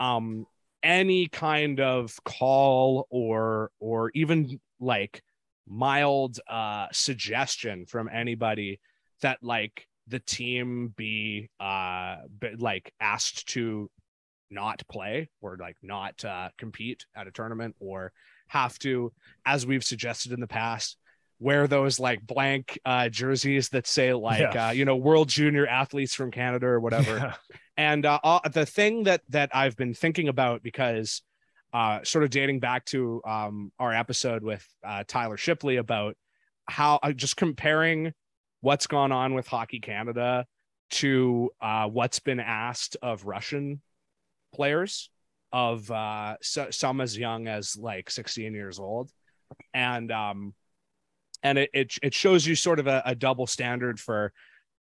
um, any kind of call or or even like mild uh, suggestion from anybody that, like, the team be uh, like asked to not play or like not uh, compete at a tournament, or have to, as we've suggested in the past, wear those like blank uh, jerseys that say like, yeah. uh, you know, World Junior athletes from Canada or whatever. Yeah. And uh, all, the thing that, that I've been thinking about, because uh, sort of dating back to um, our episode with uh, Tyler Shipley about how uh, just comparing what's gone on with Hockey Canada to uh, what's been asked of Russian players, of uh so, some as young as like sixteen years old, and um and it it, it shows you sort of a, a double standard for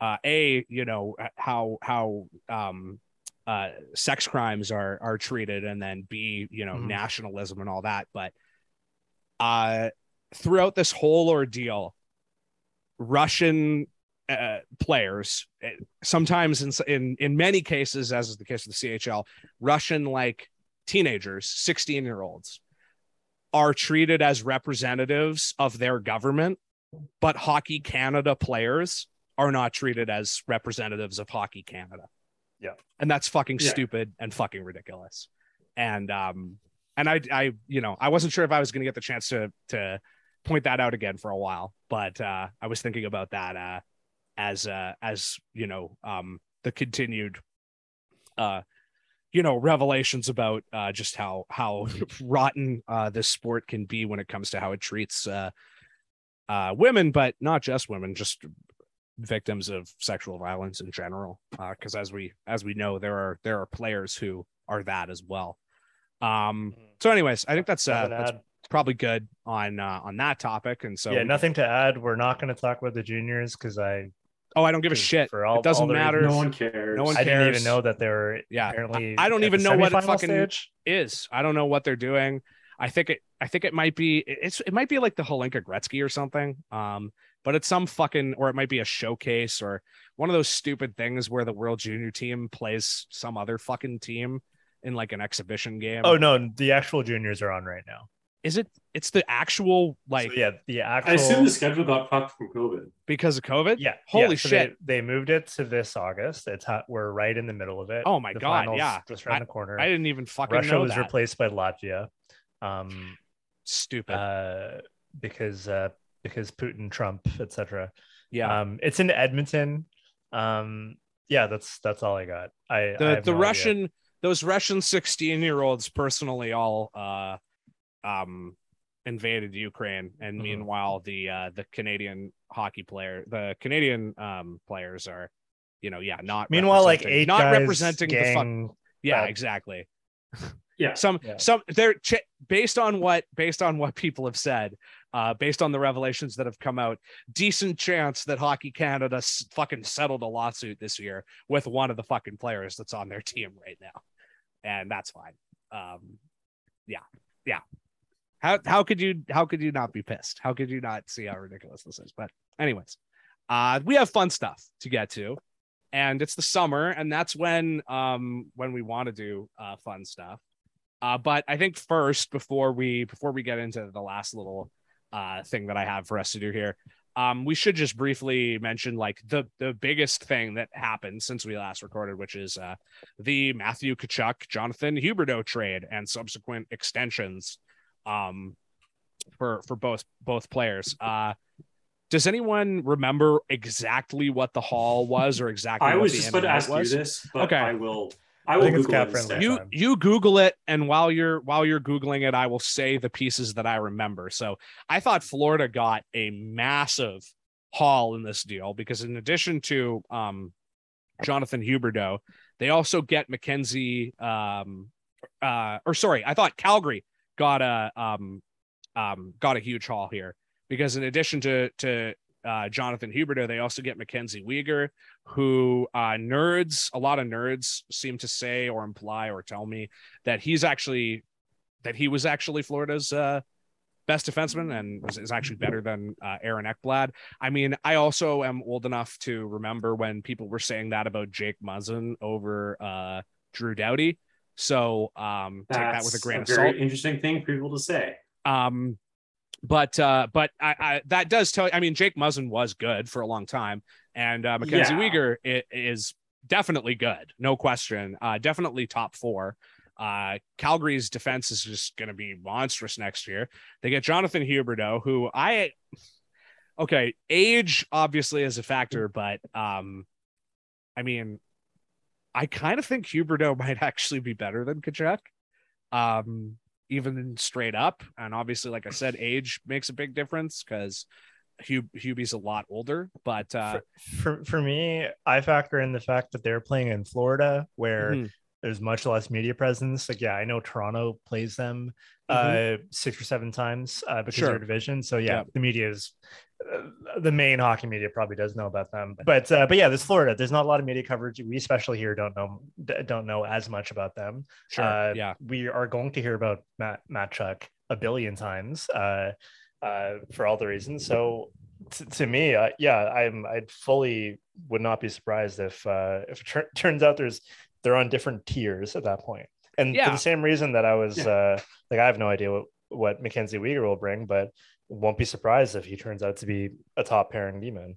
uh a you know how how um uh sex crimes are are treated, and then b you know mm-hmm. nationalism and all that. But uh throughout this whole ordeal, Russian Uh, players, sometimes in, in in many cases, as is the case with the C H L, Russian like teenagers, sixteen year olds, are treated as representatives of their government, but Hockey Canada players are not treated as representatives of Hockey Canada. Yeah. And that's fucking yeah. stupid and fucking ridiculous. And, um, and I, I, you know, I wasn't sure if I was going to get the chance to, to point that out again for a while, but, uh, I was thinking about that, uh, as, uh, as, you know, um, the continued, uh, you know, revelations about, uh, just how, how rotten, uh, this sport can be when it comes to how it treats, uh, uh, women, but not just women, just victims of sexual violence in general. Uh, cause as we, as we know, there are, there are players who are that as well. Um, so anyways, I think that's, uh, that's probably good on, uh, on that topic. And so, yeah, nothing to add. We're not going to talk about the juniors. Cause I, Oh, I don't give a shit. For all, it doesn't all matter. Reasons. No one cares. No one cares. I didn't even know that they were yeah. apparently. I, I don't even know what it fucking stage. is. I don't know what they're doing. I think it. I think it might be. It's. It might be like the Holinka Gretzky or something. Um, but it's some fucking, or it might be a showcase or one of those stupid things where the World Junior team plays some other fucking team in like an exhibition game. Oh no, the actual juniors are on right now. Is it? It's the actual like so, yeah. The actual. I assume the schedule got fucked from COVID because of COVID. Yeah. Holy yeah. So shit! They, they moved it to this August. It's hot. We're right in the middle of it. Oh my the god! Finals, yeah, just around I, the corner. I didn't even fucking Russia know was that. replaced by Latvia. Um, Stupid. Uh, because uh, because Putin, Trump, et cetera. Yeah. Um, it's in Edmonton. Um, yeah. That's that's all I got. I the I have the no Russian idea. Those Russian sixteen year olds personally all uh. Um, invaded Ukraine, and meanwhile the uh, the Canadian hockey player, the Canadian um, players are, you know, yeah, not meanwhile like eight not guys representing the fuck. Yeah, bad. exactly. Yeah, some yeah. some they're ch- based on what based on what people have said, uh, based on the revelations that have come out. Decent chance that Hockey Canada s- fucking settled a lawsuit this year with one of the fucking players that's on their team right now, and that's fine. Um, yeah, yeah. How how could you how could you not be pissed? How could you not see how ridiculous this is? But anyways, uh, we have fun stuff to get to, and it's the summer, and that's when um when we want to do uh, fun stuff. Uh, but I think first before we before we get into the last little uh thing that I have for us to do here, um, we should just briefly mention like the the biggest thing that happened since we last recorded, which is uh the Matthew Tkachuk, Jonathan Huberdeau trade and subsequent extensions. Um, for for both both players. Uh, does anyone remember exactly what the haul was, or exactly? I was just about to ask you this, but okay. I will. I will I Google it. You you Google it, and while you're while you're Googling it, I will say the pieces that I remember. So I thought Florida got a massive haul in this deal because in addition to um, Jonathan Huberdeau, they also get Mackenzie. Um, uh, or sorry, I thought Calgary. Got a um um got a huge haul here because in addition to to uh, Jonathan Huberdeau, they also get Mackenzie Weegar, who uh, nerds a lot of nerds seem to say or imply or tell me that he's actually that he was actually Florida's uh, best defenseman and was, is actually better than uh, Aaron Ekblad. I mean, I also am old enough to remember when people were saying that about Jake Muzzin over uh, Drew Doughty. So um, take that with a grain of salt. Interesting thing for people to say. Um, but uh, but I, I, that does tell you. I mean, Jake Muzzin was good for a long time, and uh, Mackenzie yeah. Weegar is, is definitely good, no question. Uh, definitely top four. Uh, Calgary's defense is just going to be monstrous next year. They get Jonathan Huberdeau, who I okay age obviously is a factor, but um, I mean. I kind of think Huberdeau might actually be better than Tkachuk, um, even straight up. And obviously, like I said, age makes a big difference because Hub- Hubie's a lot older. But uh, for, for for me, I factor in the fact that they're playing in Florida, where mm-hmm. there's much less media presence. Like, yeah, I know Toronto plays them mm-hmm. uh, six or seven times uh, because sure. of their division. So yeah, yeah. the media is. The main hockey media probably does know about them, but uh, but yeah, there's Florida. There's not a lot of media coverage. We especially here don't know don't know as much about them. Sure, uh, yeah, we are going to hear about Matt Tkachuk a billion times uh, uh, for all the reasons. So t- to me, uh, yeah, I'm I fully would not be surprised if uh, if it tur- turns out there's they're on different tiers at that point, and yeah. for the same reason that I was yeah. uh, like I have no idea what what Mackenzie Weegar will bring, but. Won't be surprised if he turns out to be a top pairing D-man.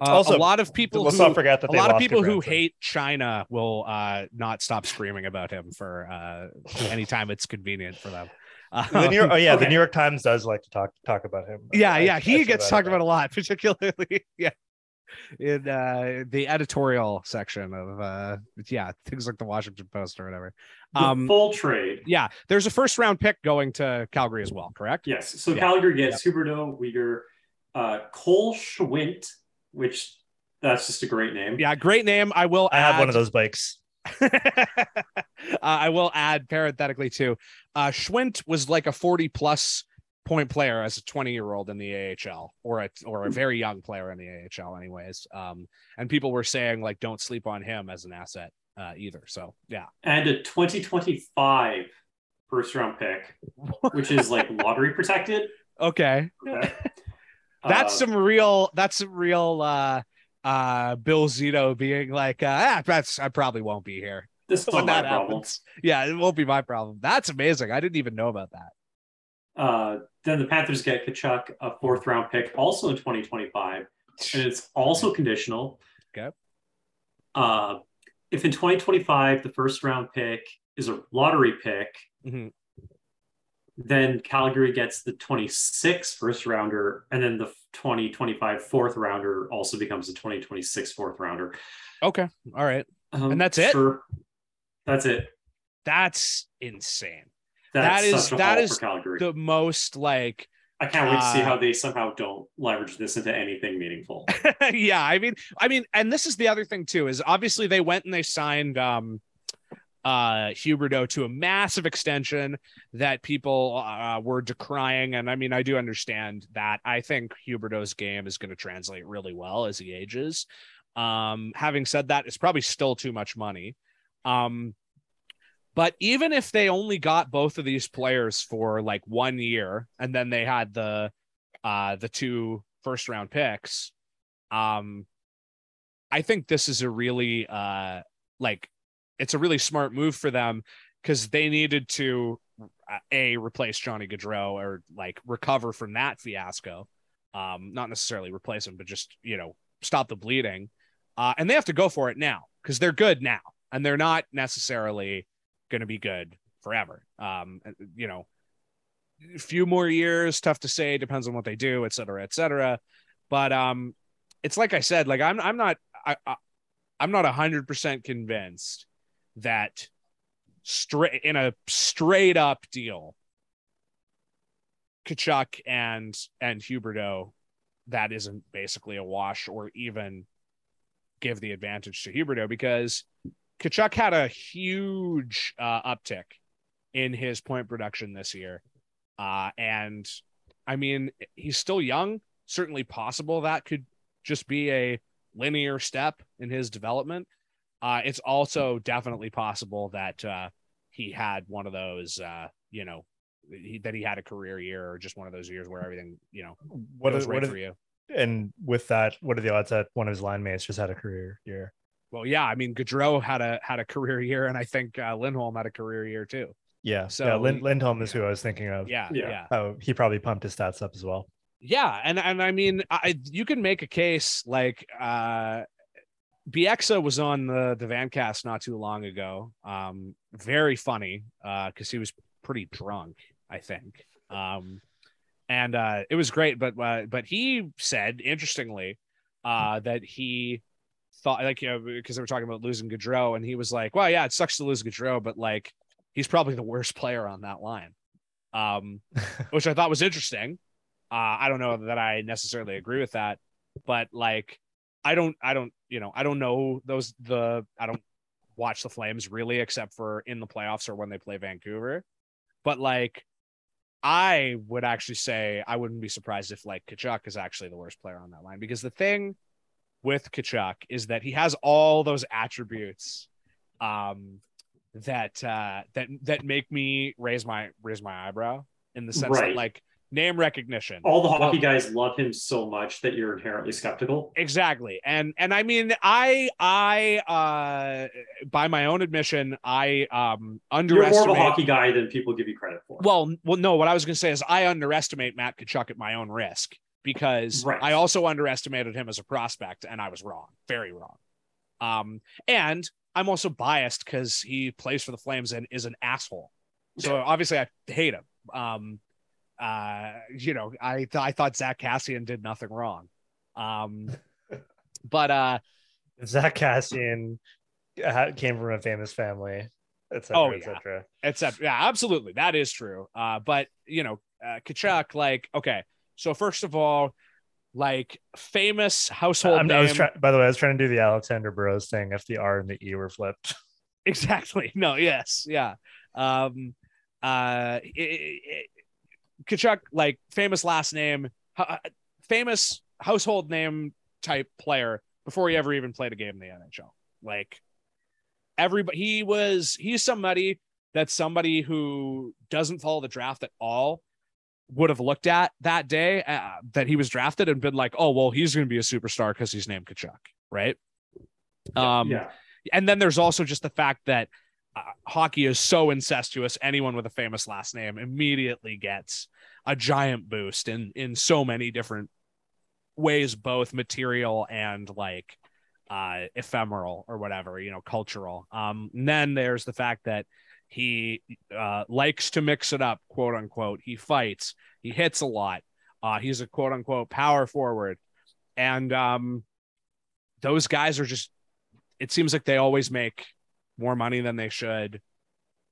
Uh, also, a lot of people, let's who, not forget that a lot of people who hate China will uh, not stop screaming about him for uh, anytime it's convenient for them. Um, the New York, oh yeah, okay. The New York Times does like to talk talk about him. Yeah, I, yeah, he gets talked about a lot, particularly yeah, in uh, the editorial section of uh, yeah things like the Washington Post or whatever. Um, the full trade. Yeah, there's a first round pick going to Calgary as well, correct? Yes. So yeah. Calgary gets yep. Huberdeau, Weegar, uh, Cole Schwint. Which that's just a great name. Yeah, great name. I will. I add, have one of those bikes. uh, I will add parenthetically too. Uh, Schwint was like a forty plus point player as a twenty year old in the A H L, or a or a very young player in the A H L, anyways. Um, and people were saying like, don't sleep on him as an asset uh, either. So yeah, and a twenty twenty-five first round pick, which is like lottery protected. Okay. Okay. That's some real, that's some real uh, uh, Bill Zito being like, uh, ah, that's, I probably won't be here. This is not my problem. Yeah, it won't be my problem. That's amazing. I didn't even know about that. Uh, then the Panthers get Tkachuk, a fourth round pick, also in twenty twenty-five. And it's also conditional. Okay. Uh, if in twenty twenty-five, the first round pick is a lottery pick, mm-hmm. then Calgary gets the twenty-six first rounder, and then the twenty twenty-five fourth rounder also becomes the twenty twenty-six fourth rounder. Okay. All right. Um, and that's it. Sure. That's it. That's insane. That's that is, that is the most like, I can't wait to see how they somehow don't leverage this into anything meaningful. Yeah. I mean, I mean, and this is the other thing too, is obviously they went and they signed, um, Uh, Huberdeau to a massive extension that people uh, were decrying. And I mean, I do understand that. I think Huberdeau's game is going to translate really well as he ages. Um, having said that, it's probably still too much money. Um, but even if they only got both of these players for like one year, and then they had the, uh, the two first round picks, um, I think this is a really uh, like, it's a really smart move for them because they needed to uh, a replace Johnny Gaudreau or like recover from that fiasco. Um, not necessarily replace him, but just, you know, stop the bleeding. Uh, and they have to go for it now because they're good now and they're not necessarily going to be good forever. Um, you know, a few more years, tough to say, depends on what they do, et cetera, et cetera. But um, it's like I said, like I'm, I'm not, I, I, I'm not a hundred percent convinced that straight in a straight up deal, Tkachuk and and Huberdeau, that isn't basically a wash or even give the advantage to Huberdeau, because Tkachuk had a huge uh, uptick in his point production this year, uh, and I mean he's still young. Certainly possible that could just be a linear step in his development. Uh, it's also definitely possible that uh, he had one of those, uh, you know, he, that he had a career year or just one of those years where everything, you know, what is right what for is, you. And with that, what are the odds that one of his line mates just had a career year? Well, yeah, I mean, Gaudreau had a had a career year, and I think uh, Lindholm had a career year too. Yeah, so yeah, Lind- Lindholm is who I was thinking of. Yeah, yeah. yeah. Oh, he probably pumped his stats up as well. Yeah, and and I mean, I you can make a case like. Uh, Bieksa was on the, the Vancast not too long ago. Um, very funny because uh, he was pretty drunk, I think. Um, and uh, it was great. But uh, but he said, interestingly, uh, that he thought, like, you know, because they were talking about losing Gaudreau. And he was like, well, yeah, it sucks to lose Gaudreau, but like he's probably the worst player on that line, um, which I thought was interesting. Uh, I don't know that I necessarily agree with that, but like, I don't, I don't, you know, I don't know those, the, I don't watch the Flames really, except for in the playoffs or when they play Vancouver. But like, I would actually say, I wouldn't be surprised if like Tkachuk is actually the worst player on that line, because the thing with Tkachuk is that he has all those attributes um, that, uh, that, that make me raise my, raise my eyebrow in the sense right. that like, name recognition. All the hockey guys love him so much that you're inherently skeptical. Exactly. And and I mean, I I uh by my own admission, I um underestimate. You're more of a hockey guy than people give you credit for. Well, well, no, what I was gonna say is I underestimate Matt Tkachuk at my own risk, because right. I also underestimated him as a prospect, and I was wrong, very wrong. Um, and I'm also biased because he plays for the Flames and is an asshole. So obviously I hate him. Um, uh, you know, I, th- I thought Zach Kassian did nothing wrong. Um, but, uh, Zach Kassian came from a famous family, et cetera, oh, yeah. et cetera. et cetera. Yeah, absolutely. That is true. Uh, but you know, uh, Tkachuk, like, okay. So first of all, like famous household I'm, name. I was try- by the way, I was trying to do the Alexander Burrows thing. If the R and the E were flipped. Exactly. No. Yes. Yeah. Um, uh, it, it, it, Tkachuk, like famous last name, uh, famous household name type player before he ever even played a game in the N H L. Like everybody, he was, he's somebody that somebody who doesn't follow the draft at all would have looked at that day uh, that he was drafted and been like, oh, well, he's going to be a superstar because he's named Tkachuk. Right. Um, yeah. And then there's also just the fact that uh, hockey is so incestuous. Anyone with a famous last name immediately gets a giant boost in, in so many different ways, both material and like uh, ephemeral or whatever, you know, cultural. Um, and then there's the fact that he uh, likes to mix it up, quote unquote. He fights, he hits a lot. Uh, he's a quote unquote power forward. And um, those guys are just, it seems like they always make more money than they should.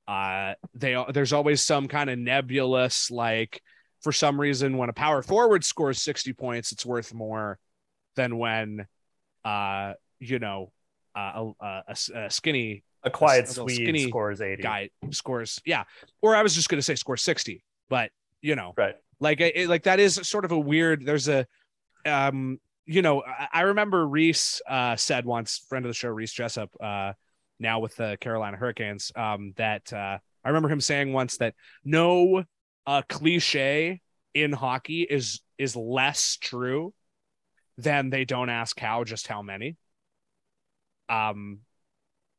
Uh, they there's always some kind of nebulous, like for some reason, when a power forward scores sixty points, it's worth more than when, uh, you know, uh, a, a, a skinny, a quiet Swede scores eighty guy scores. Yeah. Or I was just going to say score sixty, but you know, right. Like, it, like that is sort of a weird, there's a, um, you know, I remember Reese uh, said once, friend of the show, Reese Jessup, uh, now with the Carolina Hurricanes, um, that uh, I remember him saying once that no uh, cliche in hockey is is less true than they don't ask how, just how many. Um,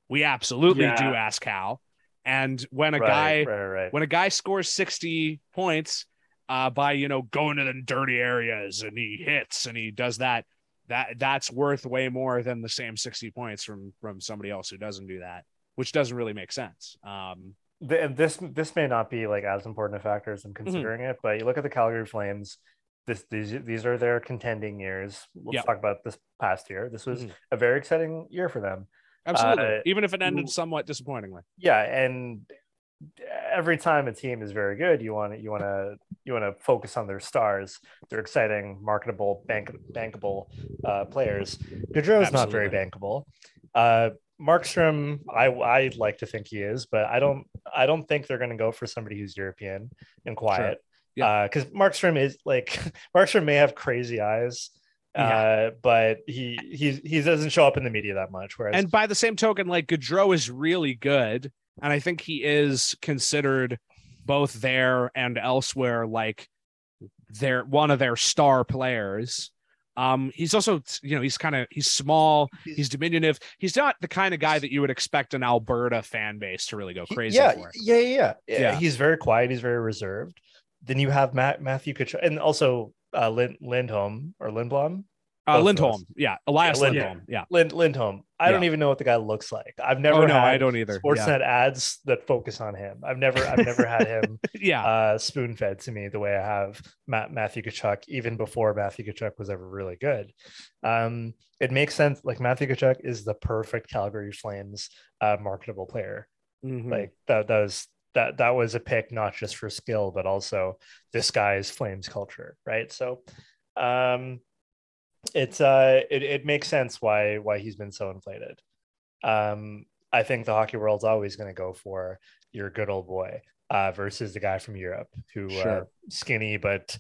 we absolutely yeah. do ask how, and when a right, guy right, right. when a guy scores sixty points. Uh, by, you know, going to the dirty areas and he hits and he does that, that that's worth way more than the same sixty points from, from somebody else who doesn't do that, which doesn't really make sense. Um, the, this, this may not be like as important a factor as I'm considering mm-hmm. it, but you look at the Calgary Flames, this, these, these are their contending years. Let's yep. talk about this past year. This was mm-hmm. a very exciting year for them. Absolutely. Uh, Even if it ended somewhat disappointingly. Yeah. And every time a team is very good, you want to you want to you want to focus on their stars. They're exciting, marketable, bank, bankable uh, players. Gaudreau is not very bankable. Uh, Markstrom, I I like to think he is, but I don't I don't think they're going to go for somebody who's European and quiet. Sure. Yeah, because uh, Markstrom is like Markstrom may have crazy eyes. Yeah. Uh, but he he he doesn't show up in the media that much. Whereas, and by the same token, like Gaudreau is really good. And I think he is considered both there and elsewhere, like their one of their star players. Um, he's also, you know, he's kind of he's small, he's diminutive. He's not the kind of guy that you would expect an Alberta fan base to really go crazy yeah, for. Yeah, yeah, yeah, yeah. He's very quiet. He's very reserved. Then you have Matt, Matthew Tkachuk, and also uh, Lind, Lindholm or Lindblom. Uh, Lindholm, yeah, Elias yeah, Lindholm, yeah, yeah. Lind, Lindholm. I yeah. don't even know what the guy looks like. I've never. Oh, no, had I don't either. Sportsnet yeah. ads that focus on him. I've never, I've never had him, yeah, uh, spoon fed to me the way I have Matt, Matthew Tkachuk, even before Matthew Tkachuk was ever really good. Um, it makes sense. Like Matthew Tkachuk is the perfect Calgary Flames uh, marketable player. Mm-hmm. Like that, that was that that was a pick not just for skill, but also this guy's Flames culture, right? So. Um, It's uh, it, it makes sense why why he's been so inflated. Um, I think the hockey world's always going to go for your good old boy uh, versus the guy from Europe who sure. uh, skinny but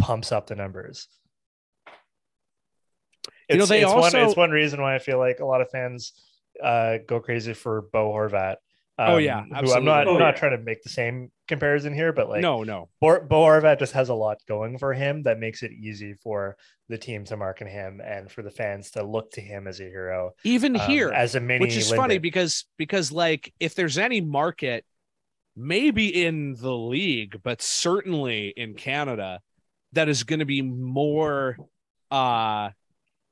pumps up the numbers. It's, you know, they it's also one, it's one reason why I feel like a lot of fans uh, go crazy for Bo Horvat. Um, oh yeah, who I'm not oh, not yeah. trying to make the same comparison here, but like no, no, Bo, Bo Horvat just has a lot going for him that makes it easy for the team to market him and for the fans to look to him as a hero. Even um, here, as a mini, which is Linden. funny because because like if there's any market, maybe in the league, but certainly in Canada, that is going to be more uh,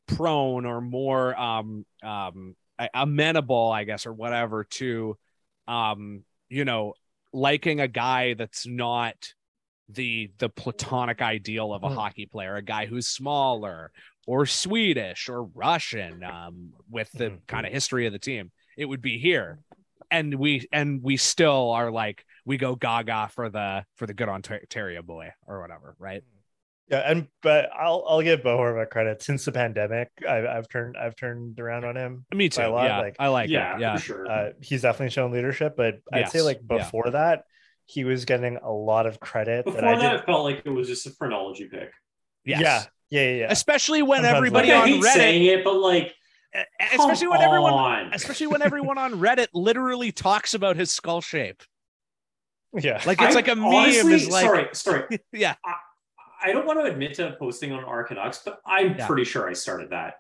prone or more um, um, amenable, I guess, or whatever to, um, you know, liking a guy that's not the the platonic ideal of a mm. hockey player, a guy who's smaller or Swedish or Russian, um, with the mm. kind of history of the team. It would be here. And we and we still are like, we go gaga for the for the good Ontario boy or whatever, right? Yeah, and but I'll I'll give Bo Horvat credit. Since the pandemic, I've I've turned I've turned around on him. Me too. Yeah, like, I like yeah, him. Yeah, for sure. Uh, he's definitely shown leadership, but I'd yes. say like before yeah. that, he was getting a lot of credit. Before that, I that it felt like it was just a phrenology pick. Yes. Yeah, yeah, yeah, yeah. Especially when Sometimes everybody like, on I hate Reddit saying it, but like. Especially Come when everyone, on. especially when everyone on Reddit literally talks about his skull shape. Yeah, like it's I, like a honestly, meme. Is like, sorry, sorry. Yeah, I, I don't want to admit to posting on our Canucks, but I'm yeah. pretty sure I started that.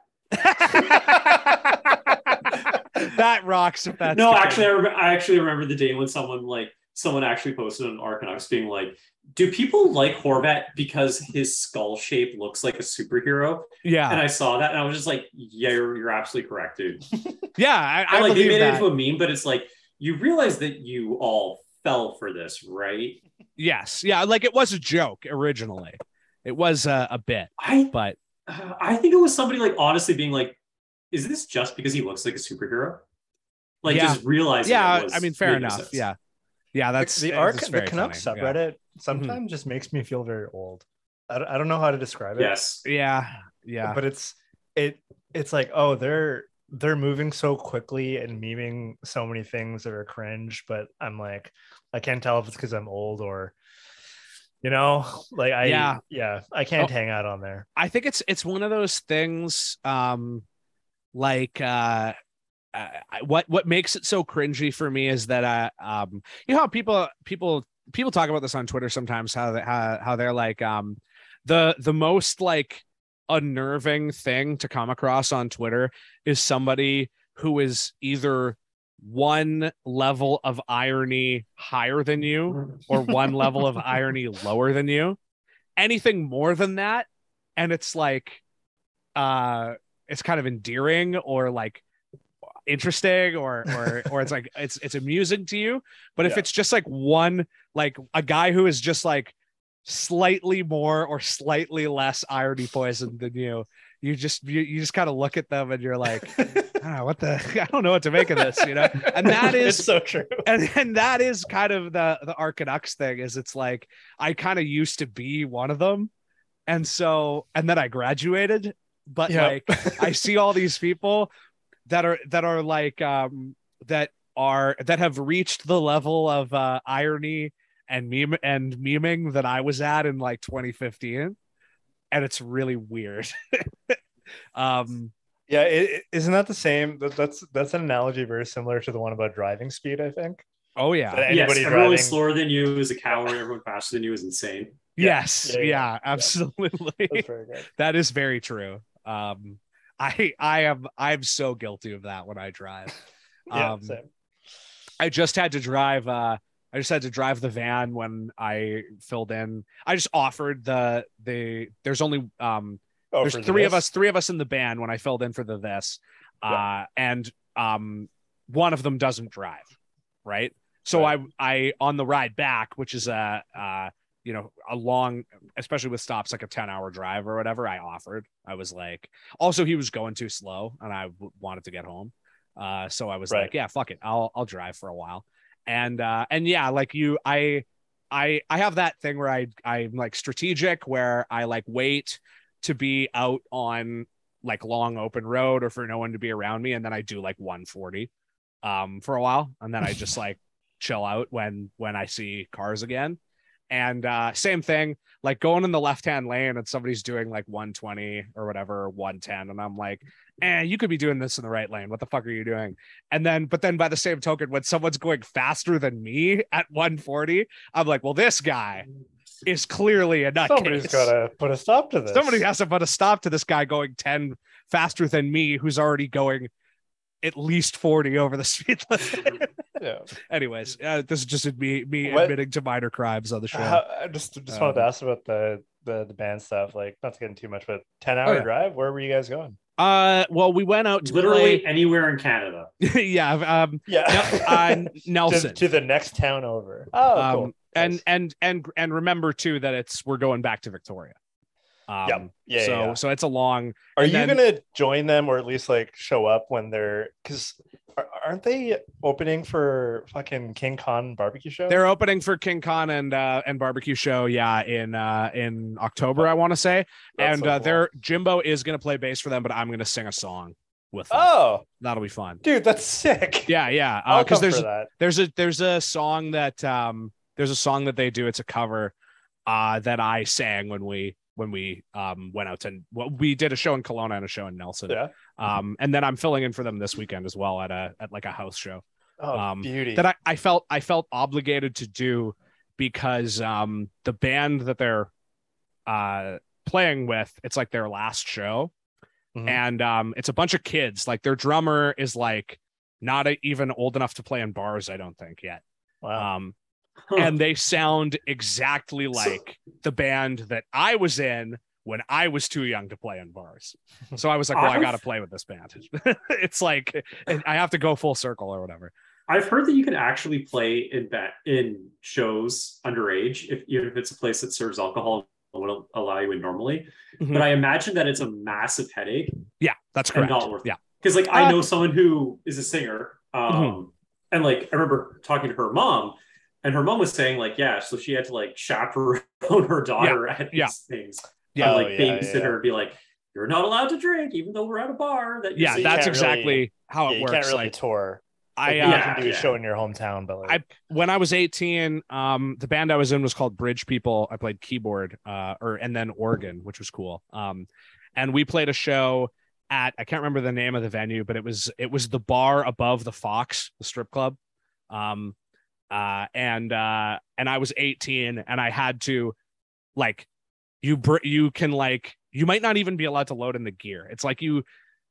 That rocks. If that's no, actually, I, re- I actually remember the day when someone like someone actually posted on our Canucks being like, "Do people like Horvat because his skull shape looks like a superhero?" Yeah. And I saw that and I was just like, yeah, you're, you're absolutely correct, dude. Yeah. I, I like they made that. It into a meme, but it's like, you realize that you all fell for this, right? Yes. Yeah. Like it was a joke originally. It was a, a bit, I, but uh, I think it was somebody like honestly being like, is this just because he looks like a superhero? Like yeah. just realizing. Yeah. It was, I mean, fair enough. Sense. Yeah. Yeah. That's the, the arc. The Canucks funny. subreddit. Yeah. Sometimes mm-hmm. just makes me feel very old. I don't, I don't know how to describe it. Yes. Yeah. Yeah. But it's it it's like, oh, they're they're moving so quickly and memeing so many things that are cringe, but I'm like, I can't tell if it's because I'm old or, you know, like I yeah, yeah I can't oh, hang out on there. I think it's it's one of those things, um, like uh, uh, what what makes it so cringy for me is that uh, um, you know how people people. people talk about this on Twitter sometimes, how they, how, how they're like, um, the, the most like unnerving thing to come across on Twitter is somebody who is either one level of irony higher than you or one level of irony lower than you. Anything more than that, and it's like, uh, it's kind of endearing or like interesting or or or it's like it's it's amusing to you, but if yeah. it's just like one, like a guy who is just like slightly more or slightly less irony poisoned than you, you just you, you just kind of look at them and you're like, oh, what the I don't know what to make of this, you know? And that is it's so true. And, and that is kind of the the Arcanux thing, is it's like I kind of used to be one of them, and so and then I graduated, but yep. like I see all these people that are that are like um, that are that have reached the level of uh, irony and meme and memeing that I was at in like twenty fifteen, and it's really weird. um, yeah, it, isn't that the same? That, that's that's an analogy very similar to the one about driving speed, I think. Oh yeah, that anybody yes, driving... everyone slower than you is a coward. Everyone faster than you is insane. Yes, yeah, yeah, yeah, yeah. absolutely. Yeah. That's very good. That is very true. Um, I I am I'm so guilty of that when I drive. yeah, um, same. I just had to drive. Uh, I just had to drive the van when I filled in. I just offered the the. There's only um. Oh, there's three of us. Three of us in the band when I filled in for the this, uh, yeah. and um, one of them doesn't drive, right? So right. I I on the ride back, which is a uh, you know, a long, especially with stops, like a ten hour drive or whatever, I offered. I was like, also he was going too slow and I w- wanted to get home. Uh, so I was right. like, yeah, fuck it. I'll, I'll drive for a while. And, uh, and yeah, like you, I, I, I have that thing where I, I'm like strategic, where I like wait to be out on like long open road or for no one to be around me. And then I do like one forty um, for a while. And then I just like chill out when, when I see cars again. And uh, same thing, like going in the left-hand lane and somebody's doing like one twenty or whatever, one ten. And I'm like, eh, you could be doing this in the right lane. What the fuck are you doing? And then, but then by the same token, when someone's going faster than me at one forty, I'm like, well, this guy is clearly a nutcase. Somebody's got to put a stop to this. Somebody has to put a stop to this guy going ten faster than me, who's already going at least forty over the speed limit. Yeah. Anyways, uh, this is just me me what? admitting to minor crimes on the show. How, I just just um, wanted to ask about the the the band stuff, like not to get into too much, but ten hour oh, yeah. drive, where were you guys going? Uh, well, we went out to literally L A. Anywhere in Canada. yeah. Um, yeah. uh, Nelson to, to the next town over. Oh, um, cool. And, nice. and, and, and remember too, that it's, we're going back to Victoria. Um, yep. yeah, so, yeah. So it's a long, are you then... going to join them or at least like show up when they're, cause aren't they opening for fucking King Khan barbecue show? They're opening for King Khan and, uh, and barbecue show. Yeah. In, uh, in October, I want to say, That's and, so uh, cool. Their Jimbo is going to play bass for them, but I'm going to sing a song with them. Oh, that'll be fun. Dude, that's sick. Yeah. Yeah. Uh, cause there's, a, there's a, there's a song that, um, there's a song that they do. It's a cover, uh, that I sang when we, when we um, went out to, well, we did a show in Kelowna and a show in Nelson. Yeah. Um, and then I'm filling in for them this weekend as well at a, at like a house show. Oh, um, beauty. That I, I felt, I felt obligated to do because um, the band that they're uh, playing with, it's like their last show. Mm-hmm. And um, it's a bunch of kids. Like their drummer is like not a, even old enough to play in bars, I don't think yet. Wow. Um, Huh. And they sound exactly like so, the band that I was in when I was too young to play in bars. So I was like, well, I've, I got to play with this band. It's like, I have to go full circle or whatever. I've heard that you can actually play in ba- in shows underage, if, even if it's a place that serves alcohol, it won't allow you in normally. Mm-hmm. But I imagine that it's a massive headache. Yeah, that's correct. And not worth it. Yeah. Because like, uh, I know someone who is a singer. Um, mm-hmm. And like, I remember talking to her mom, and her mom was saying, like, yeah, so she had to like chaperone her daughter yeah, at these yeah. things. Yeah. And, like, oh, babysit yeah, yeah. her and be like, you're not allowed to drink, even though we're at a bar. That yeah, that's exactly really, how it yeah, works. You can't really like, tour. Like, I uh, yeah, can do yeah. a show in your hometown. But like... I, when I was eighteen, um, the band I was in was called Bridge People. I played keyboard uh, or and then organ, which was cool. Um, and we played a show at, I can't remember the name of the venue, but it was it was the bar above the Fox, the strip club. Um Uh, and, uh, and I was eighteen and I had to like, you, br- you can like, you might not even be allowed to load in the gear. It's like you,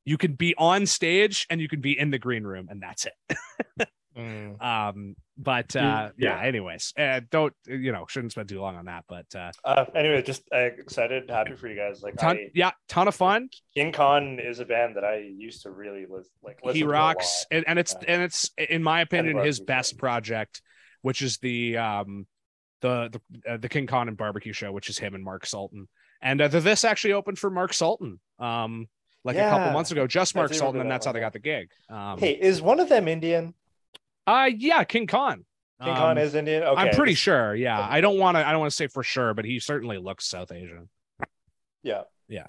you can be on stage and you can be in the green room and that's it. mm. Um, but, uh, yeah, yeah anyways, uh, don't, you know, shouldn't spend too long on that, but, uh, uh anyway, just uh, excited, happy for you guys. Like, ton, I, yeah, ton of fun. King Khan is a band that I used to really list, like, listen he rocks to a lot. And, and it's, yeah. and it's, in my opinion, his best fun. project, which is the um the the, uh, the King Khan and barbecue show, which is him and Mark Sultan. And uh, this actually opened for Mark Sultan um like yeah. a couple months ago. Just Mark Sultan, and that's one. how they got the gig. Um, hey, is one of them Indian? Uh yeah, King Khan. King um, Khan is Indian. Okay, I'm pretty sure. Yeah, I don't want to. I don't want to say for sure, but he certainly looks South Asian. Yeah. Yeah.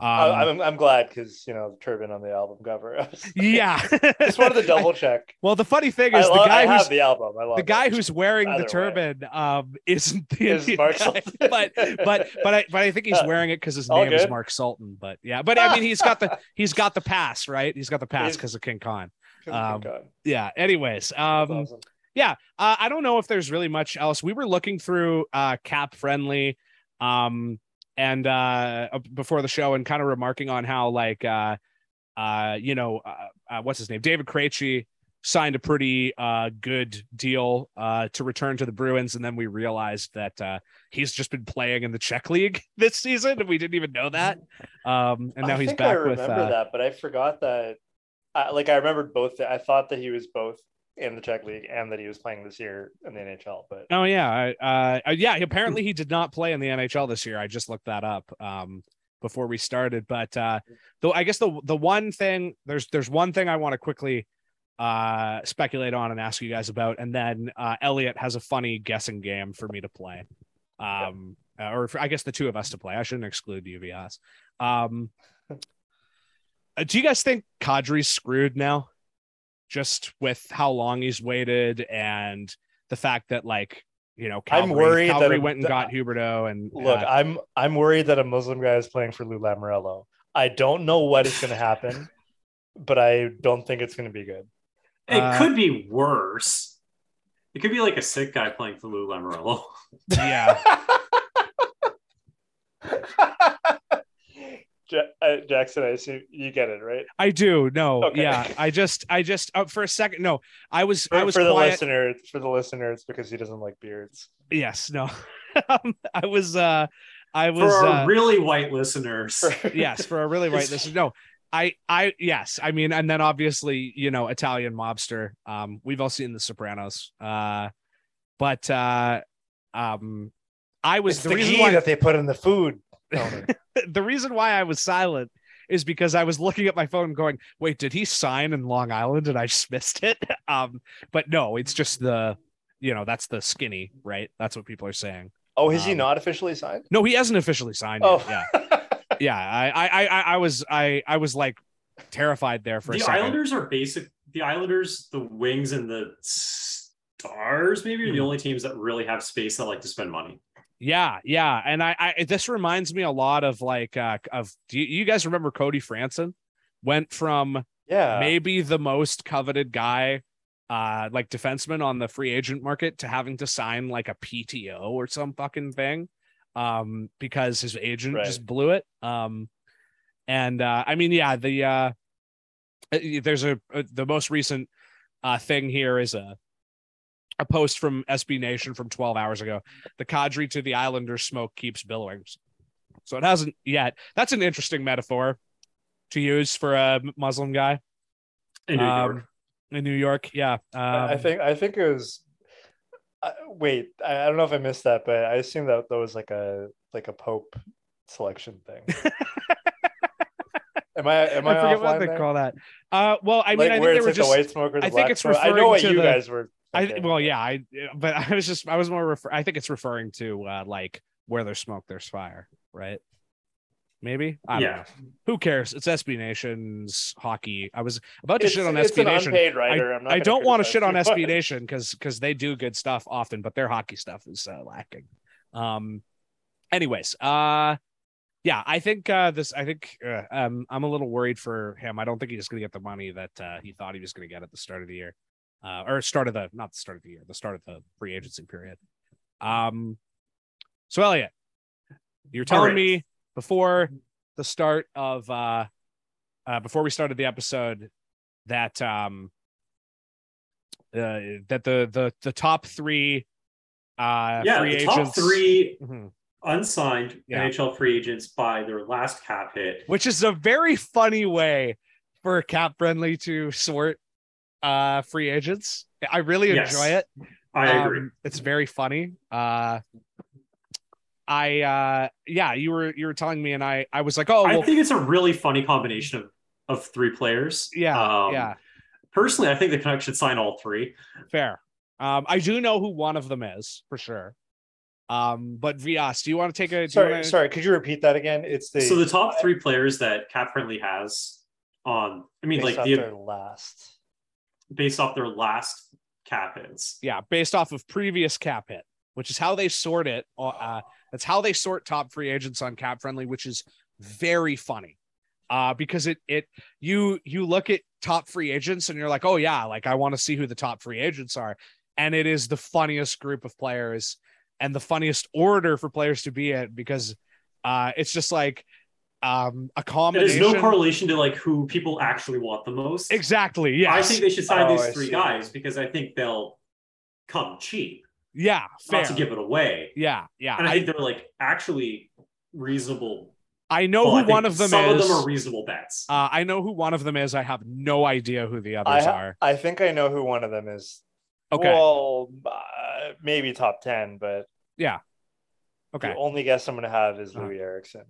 Um, I, I'm I'm glad because you know the turban on the album cover. Like, yeah, just wanted to double check. Well, the funny thing is I the love, guy I who's have the album, I love the guy it. who's wearing Either the turban way. um isn't the is Mark Sultan. but but but I but I think he's wearing it because his All name good. is Mark Sultan. But yeah, but I mean he's got the he's got the pass right. He's got the pass because of King Khan. Um, King Khan. Yeah. Anyways, um, awesome. yeah. Uh, I don't know if there's really much else. We were looking through uh, Cap Friendly. Um, And uh, before the show and kind of remarking on how like, uh, uh, you know, uh, uh, what's his name? David Krejci signed a pretty uh, good deal uh, to return to the Bruins. And then we realized that uh, he's just been playing in the Czech League this season. And we didn't even know that. Um, and now I he's think back I remember with uh, that, but I forgot that. I, like I remembered both. I thought that he was both in the Czech League and that he was playing this year in the N H L, but oh yeah uh yeah apparently he did not play in the N H L this year. I just looked that up um before we started, but uh though I guess the the one thing there's there's one thing I want to quickly uh speculate on and ask you guys about, and then uh Elliot has a funny guessing game for me to play um yeah. uh, or for, I guess the two of us to play. I shouldn't exclude you, Vyas. Um do you guys think Kadri's screwed now? Just with how long he's waited and the fact that, like, you know, Calgary, I'm worried Calgary that went and that, got Huberdeau. And look, uh, I'm I'm worried that a Muslim guy is playing for Lou Lamoriello. I don't know what is going to happen, but I don't think it's going to be good. It uh, could be worse. It could be like a sick guy playing for Lou Lamoriello. Yeah. Jackson, I assume you get it, right? I do. No, okay. yeah. I just, I just, uh, for a second, no, I was, for, I was for the quiet. listener, for the listener, it's because he doesn't like beards. Yes, no. um, I was, uh, I was for our uh, really white listeners. Yes. For our really white listeners. No, I, I, yes. I mean, and then obviously, you know, Italian mobster, um, we've all seen The Sopranos, uh, but, uh, um, I was it's the, the reason key why that they put in the food. The reason why I was silent is because I was looking at my phone and going, wait, did he sign in Long Island? And I just missed it. Um, but no, it's just the, you know, that's the skinny, right? That's what people are saying. Oh, has um, he not officially signed? No, he hasn't officially signed. Oh, yet. yeah. Yeah. I, I, I, I was, I, I was like terrified there for the a second. The Islanders are basic. The Islanders, the Wings and the Stars, maybe are mm. the only teams that really have space that like to spend money. Yeah, yeah, and I, I this reminds me a lot of like uh, of do you, you guys remember Cody Franson went from yeah maybe the most coveted guy uh like defenseman on the free agent market to having to sign like a P T O or some fucking thing um because his agent right. just blew it um and uh, I mean yeah the uh there's a, a the most recent uh thing here is a. A post from S B Nation from twelve hours ago. The Kadri to the Islanders smoke keeps billowing. So it hasn't yet. That's an interesting metaphor to use for a Muslim guy in New um, York. In New York, yeah. Um, I think I think it was. Uh, wait, I, I don't know if I missed that, but I assume that that was like a like a Pope selection thing. Am I? Am I? I forget what they there? call that. Uh, well, I mean, like, I think they were like just. The white smoker, the I think it's referring. I know what to you the, guys were. Okay. I well yeah I but I was just I was more refer- I think it's referring to uh like where there's smoke there's fire, right? Maybe I don't yeah know. Who cares? It's S B Nation's hockey. I was about to it's, shit on it's S B an Nation unpaid writer. I, I'm not I don't want to shit on much. S B Nation because because they do good stuff often, but their hockey stuff is uh, lacking. Um anyways uh yeah I think uh this I think uh, um I'm a little worried for him. I don't think he's gonna get the money that uh, he thought he was gonna get at the start of the year. Uh, or start of the not the start of the year, the start of the free agency period. Um, so Elliot, you're telling right. me before the start of uh, uh, before we started the episode that um, uh, that the the the top three uh, yeah free the agents... top three mm-hmm. unsigned yeah. N H L free agents by their last cap hit, which is a very funny way for cap friendly to sort. uh free agents. I really yes, enjoy it. I um, agree. It's very funny. Uh I uh yeah, you were you were telling me and I I was like, "Oh, well. I think it's a really funny combination of of three players." Yeah. Um, yeah. Personally, I think the Canucks should sign all three. Fair. Um I do know who one of them is, for sure. Um but Vyas, do you want to take a Sorry, wanna... sorry, could you repeat that again? It's the So the top three players that Cap Friendly has on I mean like the their last based off their last cap hits. Yeah, based off of previous cap hit, which is how they sort it. Uh, that's how they sort top free agents on Cap Friendly, which is very funny uh, because it it you you look at top free agents and you're like, oh yeah, like I want to see who the top free agents are, and it is the funniest group of players and the funniest order for players to be in because uh, it's just like. Um, a combination. There's no correlation to like who people actually want the most. Exactly. Yeah. I think they should sign oh, these three guys because I think they'll come cheap. Yeah. Fair. Not to give it away. Yeah. Yeah. And I, I think they're like actually reasonable. I know well, who I one of them some is. Some of them are reasonable bets. Uh, I know who one of them is. I have no idea who the others I ha- are. I think I know who one of them is. Okay. Well, uh, maybe top ten, but yeah. Okay. The only guess I'm going to have is Louis uh-huh. Eriksson.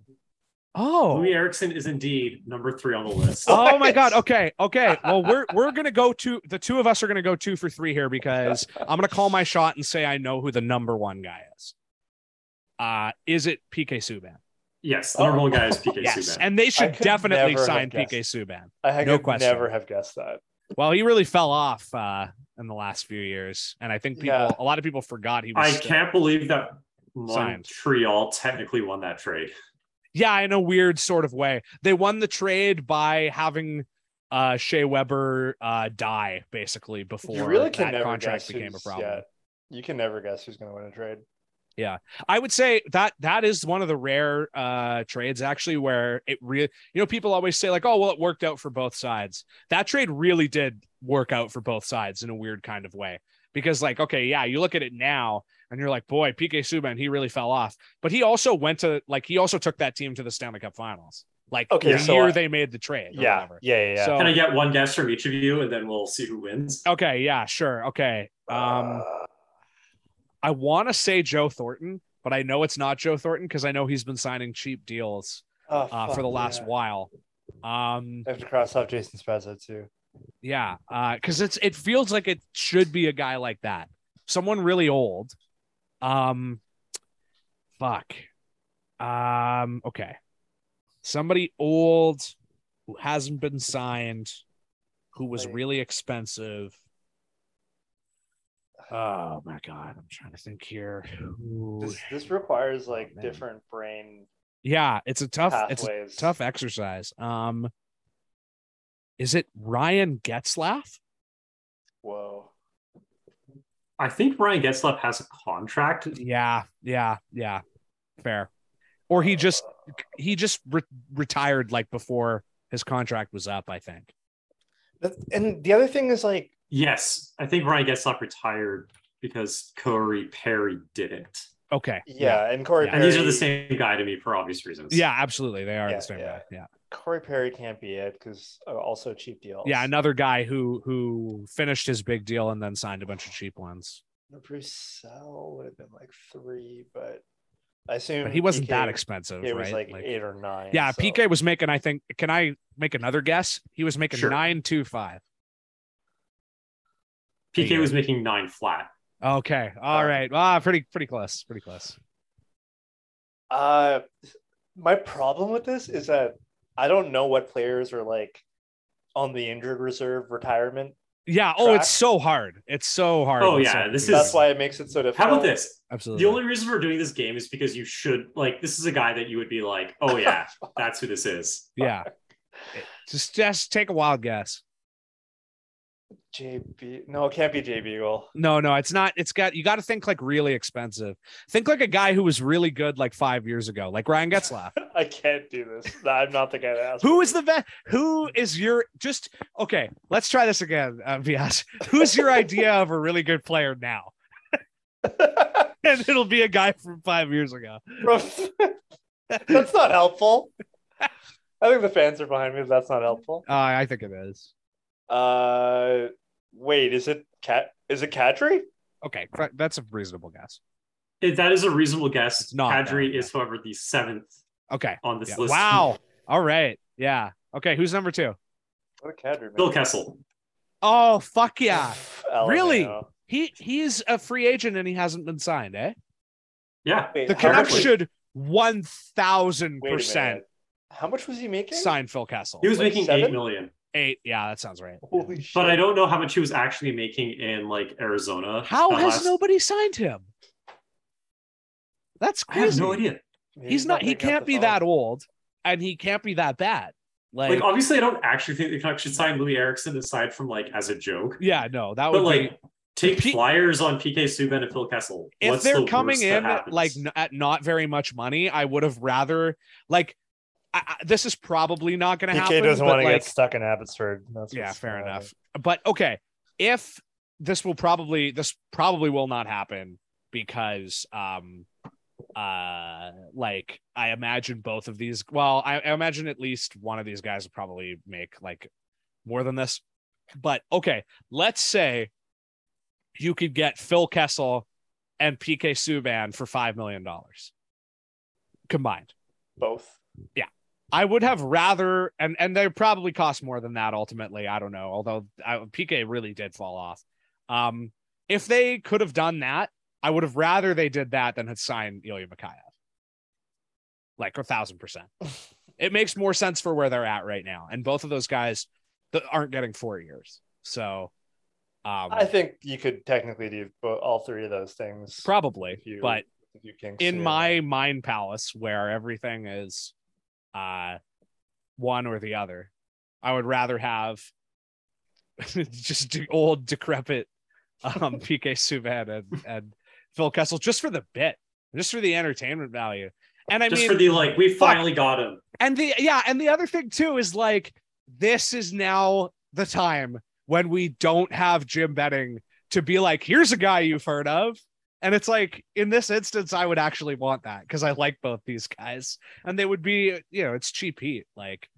Oh, Louis Eriksson is indeed number three on the list. Oh my God. Okay. Okay. Well, we're, we're going to go to the two of us are going to go two for three here because I'm going to call my shot and say, I know who the number one guy is. Uh, is it P K Subban? Yes. The number oh. one guy is P K yes. Subban. And they should definitely sign P K Subban. I no could never have guessed that. Well, he really fell off uh, in the last few years. And I think people, yeah. a lot of people forgot he was. I can't believe that Montreal signed. technically won that trade. Yeah, in a weird sort of way. They won the trade by having uh, Shea Weber uh, die, basically, before you really can that never contract became a problem. Yeah. You can never guess who's going to win a trade. Yeah, I would say that that is one of the rare uh, trades, actually, where it really, you know, people always say like, oh, well, it worked out for both sides. That trade really did work out for both sides in a weird kind of way, because like, OK, yeah, you look at it now. and you're like, boy, P K Subban, he really fell off. But he also went to, like, he also took that team to the Stanley Cup Finals. Like, okay, the so year I, they made the trade. Or yeah, whatever. yeah, yeah, yeah. So, can I get one guess from each of you, and then we'll see who wins? Okay, yeah, sure. Okay. Um, uh, I want to say Joe Thornton, but I know it's not Joe Thornton because I know he's been signing cheap deals oh, uh, for the last yeah. while. Um, I have to cross off Jason Spezza too. Yeah, because uh, it's it feels like it should be a guy like that, someone really old. Um, fuck. Um, okay. Somebody old who hasn't been signed, who was really expensive. Oh my God, I'm trying to think here. This, this requires like oh, different brain. Yeah, it's a tough, pathways. It's a tough exercise. Um, is it Ryan Getzlaf? Whoa. I think Ryan Getzlaf has a contract. Yeah, yeah, yeah. Fair. Or he just he just re- retired like before his contract was up, I think. And the other thing is like, yes, I think Ryan Getzlaf retired because Corey Perry didn't. Okay. Yeah, yeah. and Corey yeah. Perry. And these are the same guy to me for obvious reasons. Yeah, absolutely. They are yeah, the same yeah. guy. Yeah. Corey Perry can't be it because also cheap deals. Yeah, another guy who who finished his big deal and then signed a bunch of cheap ones. Bruce Sell would have been like three, but I assume but he wasn't P K, that expensive. It right? was like, like eight or nine. Yeah, so. P K was making. I think. Can I make another guess? He was making sure. nine two five. P K yeah. was making nine flat. Okay. All um, right. Ah, pretty pretty close. Pretty close. Uh, my problem with this is that I don't know what players are like on the injured reserve retirement. Yeah. Oh, track. It's so hard. It's so hard. Oh, yeah. So, this is that's why it makes it so difficult. How about this? Absolutely. The only reason we're doing this game is because you should like this is a guy that you would be like, oh yeah, that's who this is. Yeah. just just take a wild guess. J B. No, it can't be Jay Beagle. No, no, it's not. It's got you got to think like really expensive. Think like a guy who was really good like five years ago, like Ryan Getzlaf. I can't do this. No, I'm not the guy to ask. Who is the vet? Who is your just okay? Let's try this again, uh, Vyas. Who's your idea of a really good player now? And it'll be a guy from five years ago. That's not helpful. I think the fans are behind me. But that's not helpful. Uh, I think it is. Uh, wait, is it Cat? Is it Kadri? Okay, that's a reasonable guess. If that is a reasonable guess. It's not Kadri is, however, the seventh. Okay. On this yeah. list. Wow. All right. Yeah. Okay. Who's number two? What a Kadri, man. Bill Kessel. Oh fuck yeah! Really? Know. He he's a free agent and he hasn't been signed, eh? Yeah. Wait, the Canucks should one thousand percent. How much was he making? Sign Phil Kessel. He was like making seven? eight million. Eight, yeah, that sounds right. Holy but shit. I don't know how much he was actually making in like Arizona. How has last... nobody signed him? That's crazy. I have no idea. He's, He's not. He can't be phone. that old, and he can't be that bad. Like, like obviously, I don't actually think the Canucks should sign Louis Eriksson aside from like as a joke. Yeah, no, that would. But be... like, take P- flyers on P K Subban and Phil Kessel. If What's they're the coming in like at not very much money, I would have rather like. I, I, this is probably not going to happen. P K doesn't want to like, get stuck in Abbotsford. That's yeah, fair enough. But okay, if this will probably this probably will not happen because, um, uh, like I imagine both of these. Well, I, I imagine at least one of these guys will probably make like more than this. But okay, let's say you could get Phil Kessel and P K Subban for five million dollars combined. Both. Yeah. I would have rather, and, and they probably cost more than that ultimately. I don't know. Although I, P K really did fall off. Um, if they could have done that, I would have rather they did that than had signed Ilya Mikheyev. Like a thousand percent. It makes more sense for where they're at right now. And both of those guys th- aren't getting four years. So um, I think you could technically do all three of those things. Probably. You, but you in my it. mind palace where everything is uh one or the other, I would rather have just old decrepit um P K Subban and, and Phil Kessel just for the bit, just for the entertainment value, and I just mean for the like we finally fuck. got him. And the yeah and the other thing too is like this is now the time when we don't have Jim Benning to be like, here's a guy you've heard of, And it's like, in this instance, I would actually want that because I like both these guys, and they would be, you know, it's cheap heat. Like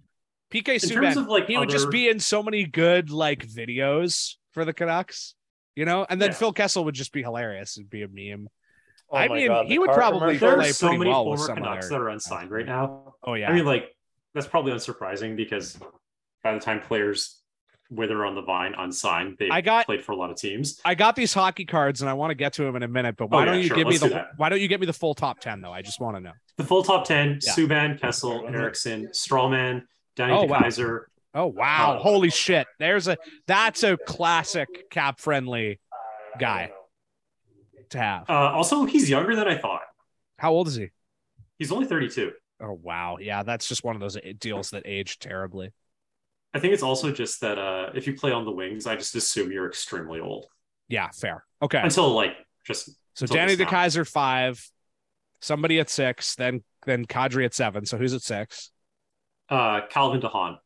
P K Subban, like he other... would just be in so many good like videos for the Canucks, you know. And then yeah. Phil Kessel would just be hilarious and be a meme. Oh I mean, God, he would probably there play are so many well former Canucks that are unsigned right now. Oh yeah, I mean, like that's probably unsurprising because by the time players wither on the vine unsigned, they I got, played for a lot of teams. I got these hockey cards and I want to get to them in a minute, but why oh, yeah, don't you sure. give Let's me the do why don't you get me the full top ten though? I just want to know the full top ten: yeah. Subban, Kessel, Erickson, Strawman, Danny oh, DeKeyser. Wow. Oh wow! Uh, Holy shit! There's a that's a classic cap friendly guy to have. Uh, also, he's younger than I thought. How old is he? He's only thirty-two. Oh wow! Yeah, that's just one of those deals that aged terribly. I think it's also just that uh, if you play on the wings, I just assume you're extremely old. Yeah, fair. Okay. Until like just so Danny DeKeyser five, somebody at six, then then Kadri at seven. So who's at six? Uh, Calvin DeHaan.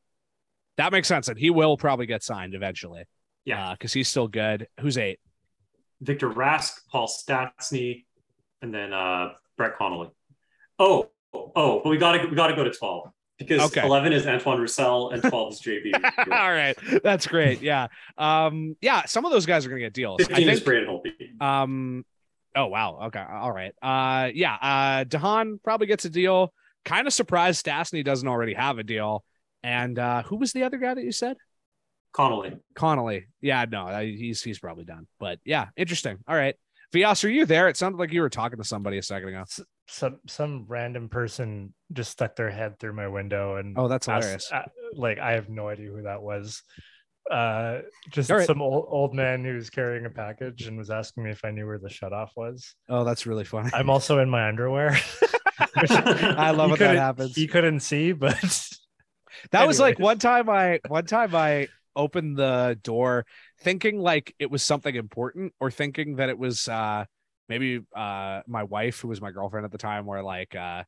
That makes sense, and he will probably get signed eventually. Yeah, because uh, he's still good. Who's eight? Victor Rask, Paul Stastny, and then uh, Brett Connolly. Oh, oh, but we gotta we gotta go to twelve. Because okay. eleven is Antoine Roussel and twelve is J B. All right. That's great. Yeah. Um, yeah. Some of those guys are going to get deals. fifteen I think, is Braden Holtby. Um, oh, wow. Okay. All right. Uh, yeah. Uh, DeHaan probably gets a deal. Kind of surprised Stastny doesn't already have a deal. And uh, who was the other guy that you said? Connolly. Connolly. Yeah. No, I, he's he's probably done. But yeah, interesting. All right. Vyas, are you there? It sounded like you were talking to somebody a second ago. Some some random person just stuck their head through my window and oh, that's hilarious! Asked, like I have no idea who that was. Uh, just right. some old old man who was carrying a package and was asking me if I knew where the shutoff was. Oh, that's really funny. I'm also in my underwear. I love when that happens. You couldn't see, but that Anyways. was like one time I one time I opened the door thinking like it was something important or thinking that it was. Uh, Maybe uh, my wife, who was my girlfriend at the time, were like, uh,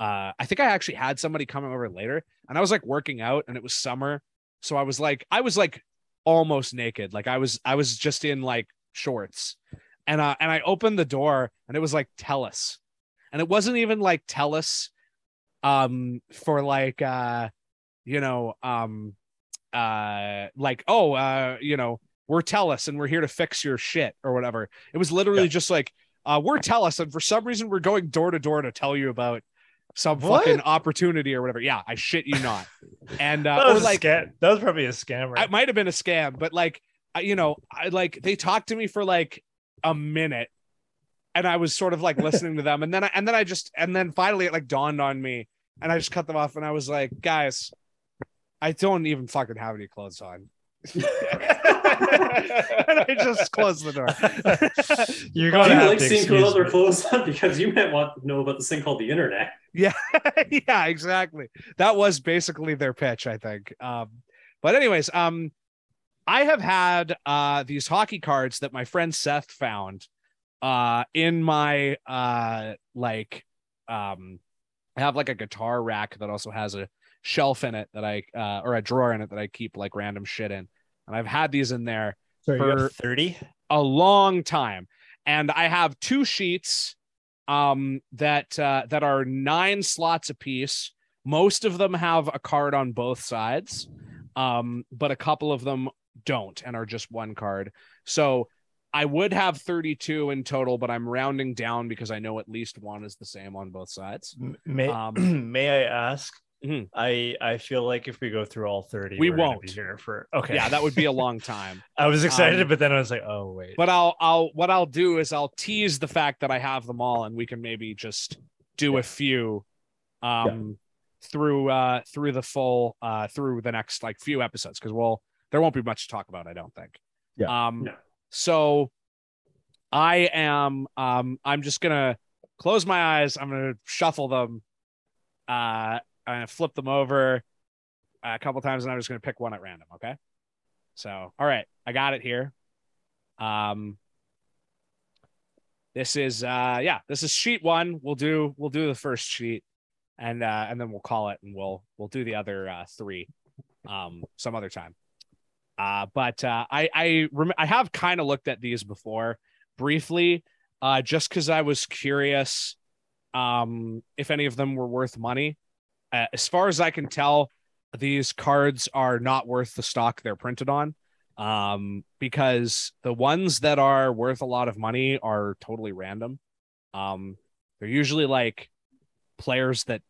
uh, I think I actually had somebody coming over later, and I was like working out, and it was summer, so I was like, I was like almost naked, like I was, I was just in like shorts, and uh, and I opened the door, and it was like TELUS, and it wasn't even like TELUS, um, for like, uh, you know, um, uh, like oh, uh, you know. We're TELUS and we're here to fix your shit or whatever. It was literally yeah. just like, uh, we're TELUS and for some reason we're going door to door to tell you about some what? fucking opportunity or whatever. Yeah, I shit you not. And uh, that, was or like, that was probably a scam. Right? It might have been a scam, but like, I, you know, I like they talked to me for like a minute and I was sort of like listening to them. And then I, and then I just and then finally it like dawned on me and I just cut them off and I was like, guys, I don't even fucking have any clothes on. And I just closed the door. You're going to you like seeing clothes or clothes on because you might want to know about this thing called the internet. Yeah, yeah, exactly. That was basically their pitch, I think. Um, but anyways, um, I have had uh, these hockey cards that my friend Seth found uh, in my uh, like. Um, I have like a guitar rack that also has a shelf in it that I uh, or a drawer in it that I keep like random shit in. And I've had these in there so for thirty a long time. And I have two sheets um, that uh, that are nine slots a piece. Most of them have a card on both sides, um, but a couple of them don't and are just one card. So I would have thirty-two in total, but I'm rounding down because I know at least one is the same on both sides. May, um, may I ask? Mm-hmm. I I feel like if we go through all thirty, we we're won't be here for okay. Yeah, that would be a long time. I was excited, um, but then I was like, oh wait. But I'll I'll what I'll do is I'll tease the fact that I have them all, and we can maybe just do yeah. a few, um, yeah. through uh through the full uh through the next like few episodes because we'll there won't be much to talk about, I don't think. Yeah. Um. No. So, I am um I'm just gonna close my eyes. I'm gonna shuffle them. Uh. I'm going to flip them over a couple times and I'm just going to pick one at random. Okay. So, all right, I got it here. Um, this is, uh, yeah, this is sheet one. We'll do, we'll do the first sheet and, uh, and then we'll call it and we'll, we'll do the other uh, three um, some other time. Uh, but uh, I, I, rem- I have kind of looked at these before briefly uh, just because I was curious um, if any of them were worth money. Uh, as far as I can tell, these cards are not worth the stock they're printed on, um, because the ones that are worth a lot of money are totally random. Um, they're usually like players that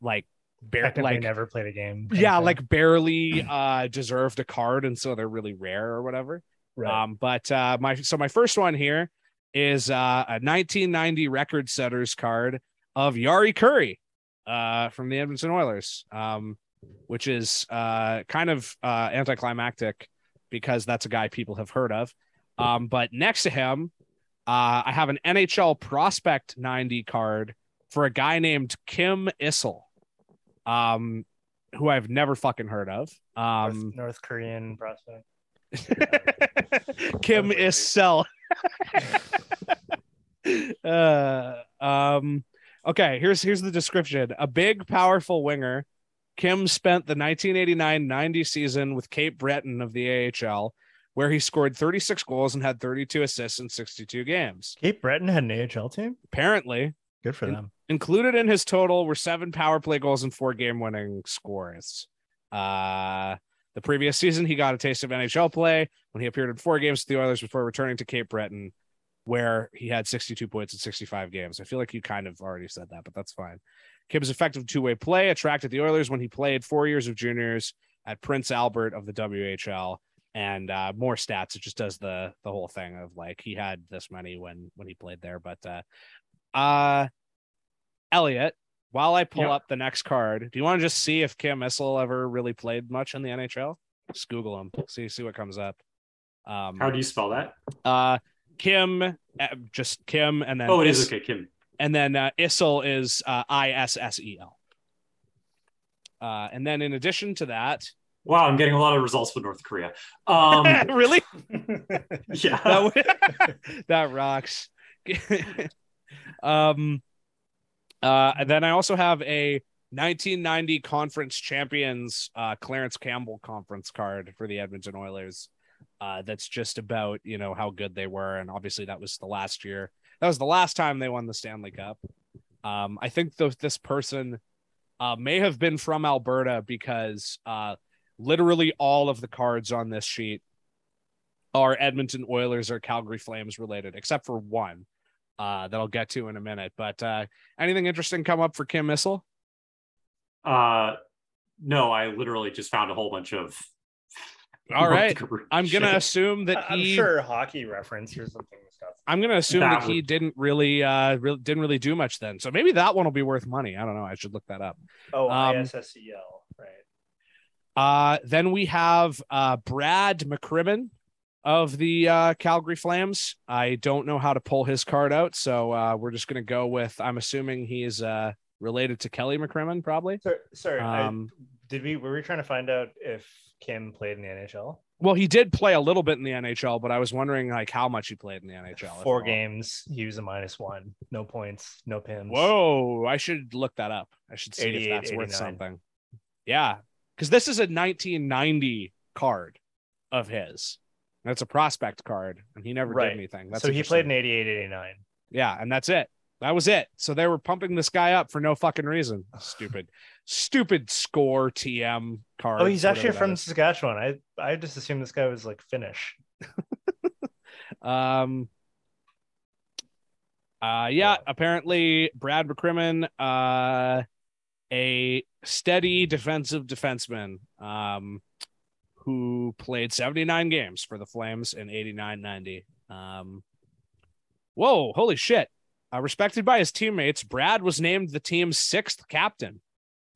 like barely like, never played a game. Yeah. Like barely uh, deserved a card. And so they're really rare or whatever. Right. Um, but uh, my, so my first one here is uh, a nineteen ninety record setters card of Jari Kurri. Uh, from the Edmonton Oilers, um, which is uh, kind of uh, anticlimactic because that's a guy people have heard of. Um, but next to him, uh, I have an N H L Prospect ninety card for a guy named Kim Issel, um, who I've never fucking heard of. Um, North, North Korean prospect. Kim Issel. uh, um. Okay, here's here's the description. A big, powerful winger, Kim spent the nineteen eighty-nine ninety season with Cape Breton of the A H L, where he scored thirty-six goals and had thirty-two assists in sixty-two games. Cape Breton had an A H L team? Apparently. Good for in- them. Included in his total were seven power play goals and four game-winning scores. Uh, the previous season, he got a taste of N H L play when he appeared in four games with the Oilers before returning to Cape Breton, where he had sixty-two points in sixty-five games. I feel like you kind of already said that, but that's fine. Kim's effective two-way play attracted the Oilers when he played four years of juniors at Prince Albert of the W H L, and uh, more stats. It just does the the whole thing of like, he had this many when, when he played there, but uh, uh, Elliot, while I pull yep. up the next card, do you want to just see if Kim Issel ever really played much in the N H L? Just Google him. See, see what comes up. Um, How do you spell that? Uh, Kim, just Kim, and then oh, it is okay, Kim, and then uh, Issel is uh, I S S E L. Uh, and then in addition to that, wow, I'm getting a lot of results with North Korea. Um, really? Yeah, that, that rocks. um, uh, and then I also have a nineteen ninety Conference Champions uh, Clarence Campbell conference card for the Edmonton Oilers. Uh, that's just about, you know, how good they were. And obviously that was the last year. That was the last time they won the Stanley Cup. Um, I think th- this person uh, may have been from Alberta because uh, literally all of the cards on this sheet are Edmonton Oilers or Calgary Flames related, except for one uh, that I'll get to in a minute. But uh, anything interesting come up for Kim Issel? Uh, no, I literally just found a whole bunch of All right. I'm going to assume that I'm he, sure hockey reference or something. Stuff. I'm going to assume that, that he would... didn't really, uh, really, didn't really do much then. So maybe that one will be worth money. I don't know. I should look that up. Oh, um, I S S E L. Right. Uh, then we have uh, Brad McCrimmon of the uh, Calgary Flames. I don't know how to pull his card out. So uh, we're just going to go with, I'm assuming he is uh, related to Kelly McCrimmon, probably. Sorry. sorry um, I, did we, were we trying to find out if Kim played in the N H L? Well, he did play a little bit in the N H L, but I was wondering like how much he played in the N H L. Four games, he was a minus one, no points, no pims. Whoa, I should look that up. I should see if that's worth something. Yeah, because this is a nineteen ninety card of his. That's a prospect card, and he never right. did anything. That's so he played in eighty-eight eighty-nine. Yeah, and that's it. That was it. So they were pumping this guy up for no fucking reason. Stupid, stupid score T M card. Oh, he's actually from is. Saskatchewan. I, I just assumed this guy was like Finnish. um. Uh, yeah, apparently Brad McCrimmon, uh, a steady defensive defenseman um, who played seventy-nine games for the Flames in eighty-nine ninety. Um, whoa, holy shit. Uh, respected by his teammates, Brad was named the team's sixth captain,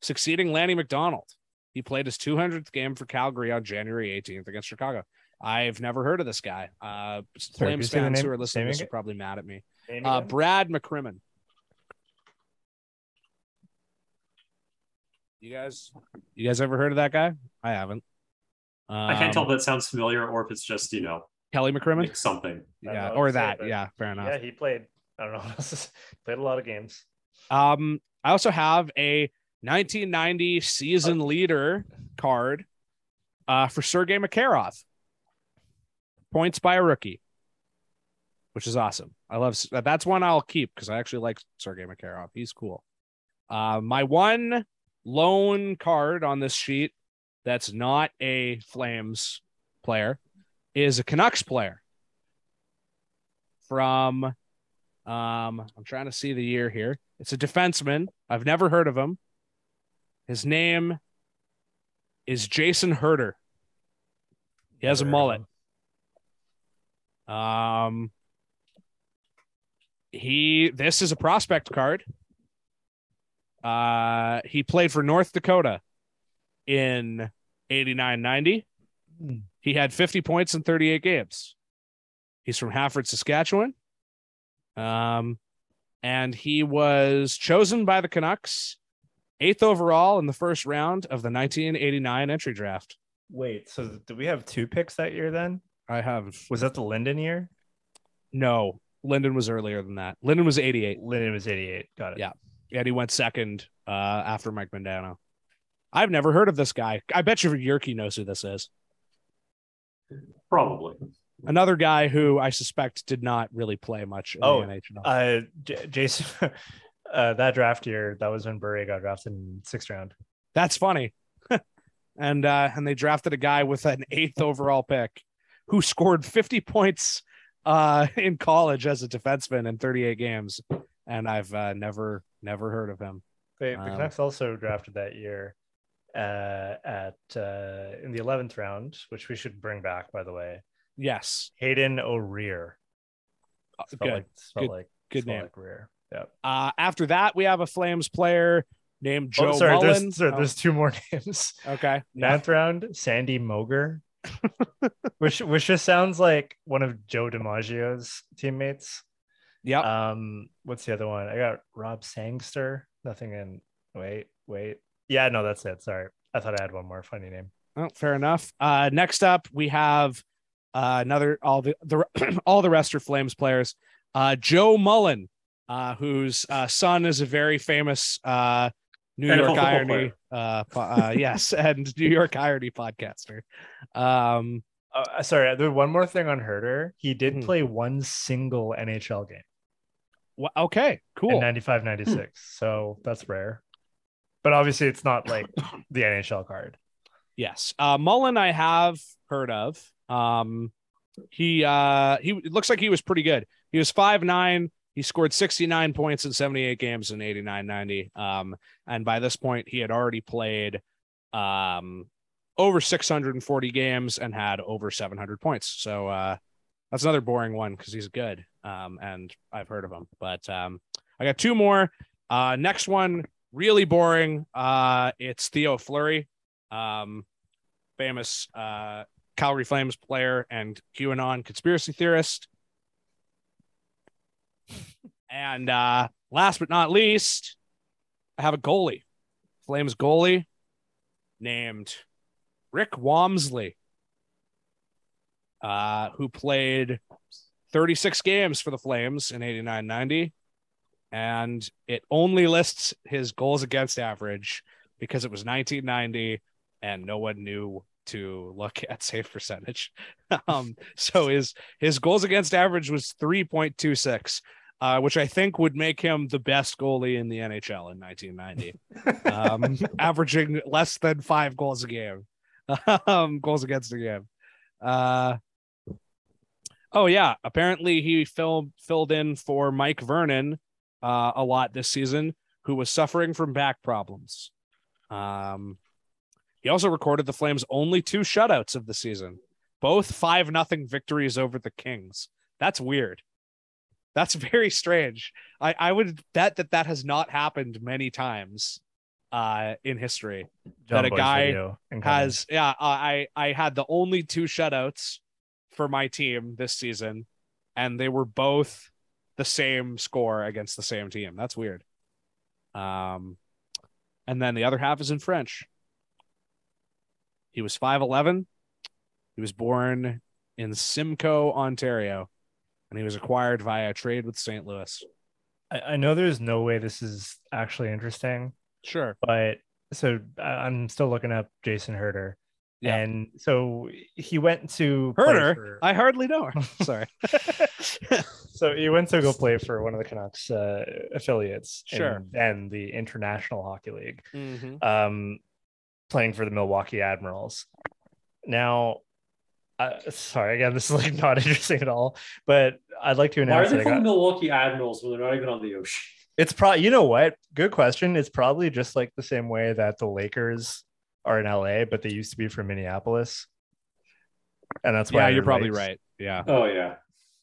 succeeding Lanny McDonald. He played his two hundredth game for Calgary on January eighteenth against Chicago. I've never heard of this guy. Uh, Sorry, Flames fans who are listening to this are probably mad at me. Uh, Brad McCrimmon. You guys, you guys ever heard of that guy? I haven't. Um, I can't tell if that sounds familiar or if it's just, you know, Kelly McCrimmon. Something. Yeah, or that. Say, yeah, fair enough. Yeah, he played. I don't know. Played a lot of games. Um, I also have a nineteen ninety season oh. leader card uh, for Sergei Makarov. Points by a rookie. which is awesome. I love that's one I'll keep because I actually like Sergei Makarov. He's cool. Uh, my one lone card on this sheet that's not a Flames player is a Canucks player from, um, I'm trying to see the year here. It's a defenseman. I've never heard of him. His name is Jason Herter. He has a mullet. Um, he, this is a prospect card. Uh, he played for North Dakota in eighty-nine ninety. He had fifty points in thirty-eight games. He's from Hafford, Saskatchewan. Um, and he was chosen by the Canucks eighth overall in the first round of the nineteen eighty-nine entry draft. Wait, so did we have two picks that year then? I have. Was that the Linden year? No, Linden was earlier than that. Linden was eighty-eight. Linden was eighty-eight. Got it. Yeah. And he went second uh, after Mike Mandano. I've never heard of this guy. I bet you Yerky knows who this is. Probably. Another guy who I suspect did not really play much in oh, the N H L. Uh, J- Jason, uh, that draft year, that was when Burry got drafted in sixth round. That's funny. and uh, and they drafted a guy with an eighth overall pick who scored fifty points uh, in college as a defenseman in thirty-eight games. And I've uh, never, never heard of him. They, the um, Canucks also drafted that year uh, at uh, in the eleventh round, which we should bring back, by the way. Yes. Hayden O'Rear. Good. Like, good, like, good name. Like Rear. Yep. Uh, after that, we have a Flames player named Joe oh, sorry, Mullen. There's, sorry, oh. there's two more names. Okay. Ninth yeah. round, Sandy Moger, which, which just sounds like one of Joe DiMaggio's teammates. Yep. Um, what's the other one? I got Rob Sangster. Nothing in. Wait, wait. Yeah, no, that's it. Sorry. I thought I had one more funny name. Oh, fair enough. Uh, next up, we have uh, another, all the, the all the rest are Flames players. Uh, Joe Mullen, uh, whose uh, son is a very famous uh, New and York Irony. Uh, uh, yes. And New York Irony podcaster. Um, uh, sorry. There's one more thing on Herter. He did mm-hmm. play one single N H L game. Well, okay, cool. ninety-five ninety-six. So that's rare. But obviously it's not like the N H L card. Yes. Uh, Mullen I have heard of. Um, he uh, he it looks like he was pretty good. He was five nine. He scored sixty-nine points in seventy-eight games in eighty-nine ninety. Um, and by this point, he had already played um, over six hundred forty games and had over seven hundred points. So uh, that's another boring one because he's good. Um, and I've heard of him, but um, I got two more. Uh, next one, really boring. Uh, it's Theo Fleury, um, famous uh, Calgary Flames player and QAnon conspiracy theorist. And uh, last but not least, I have a goalie, Flames goalie named Rick Walmsley, uh, who played thirty-six games for the Flames in eighty-nine ninety, and it only lists his goals against average because it was nineteen ninety and no one knew to look at save percentage. Um, so his his goals against average was three point two six, uh, which I think would make him the best goalie in the N H L in nineteen ninety, um, averaging less than five goals a game, um, goals against a game. Uh, Oh, yeah. Apparently, he filled filled in for Mike Vernon uh, a lot this season, who was suffering from back problems. Um, he also recorded the Flames' only two shutouts of the season, both five nothing victories over the Kings. That's weird. That's very strange. I, I would bet that that has not happened many times uh, in history. John that a Boy's guy has. Yeah, I I had the only two shutouts for my team this season, and they were both the same score against the same team. That's weird. Um, and then the other half is in French. He was five eleven. He was born in Simcoe, Ontario, and he was acquired via trade with Saint Louis. I, I know there's no way this is actually interesting. Sure. But so I'm still looking up Jason Herter. Yeah. And so he went to Herner. For... I hardly know her. Sorry. So he went to go play for one of the Canucks uh, affiliates. Sure. And, and the International Hockey League, mm-hmm. um, playing for the Milwaukee Admirals. Now, uh, sorry again, this is like not interesting at all. But I'd like to announce. Why are they called got... Milwaukee Admirals when they're not even on the ocean? It's probably, you know what? Good question. It's probably just like the same way that the Lakers are in L A, but they used to be from Minneapolis. And that's why. Yeah, you're probably right. Yeah. Oh, yeah.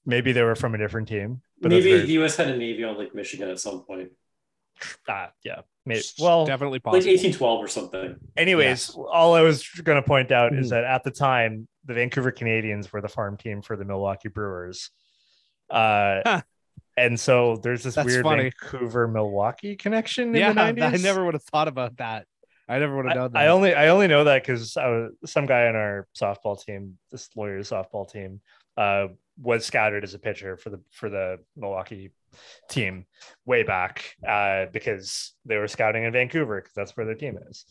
Maybe they were from a different team. But maybe the U S had a Navy on Lake Michigan at some point. Ah, yeah. Maybe. Well, definitely possible. Like eighteen twelve or something. Anyways, yeah. All I was going to point out mm-hmm. is that at the time, the Vancouver Canadians were the farm team for the Milwaukee Brewers. Uh, huh. And so there's this That's weird funny. Vancouver-Milwaukee connection in yeah, the nineties. I never would have thought about that. I never would have known that. I only I only know that because some guy on our softball team, this lawyer's softball team, uh, was scouted as a pitcher for the for the Milwaukee team way back uh, because they were scouting in Vancouver because that's where their team is.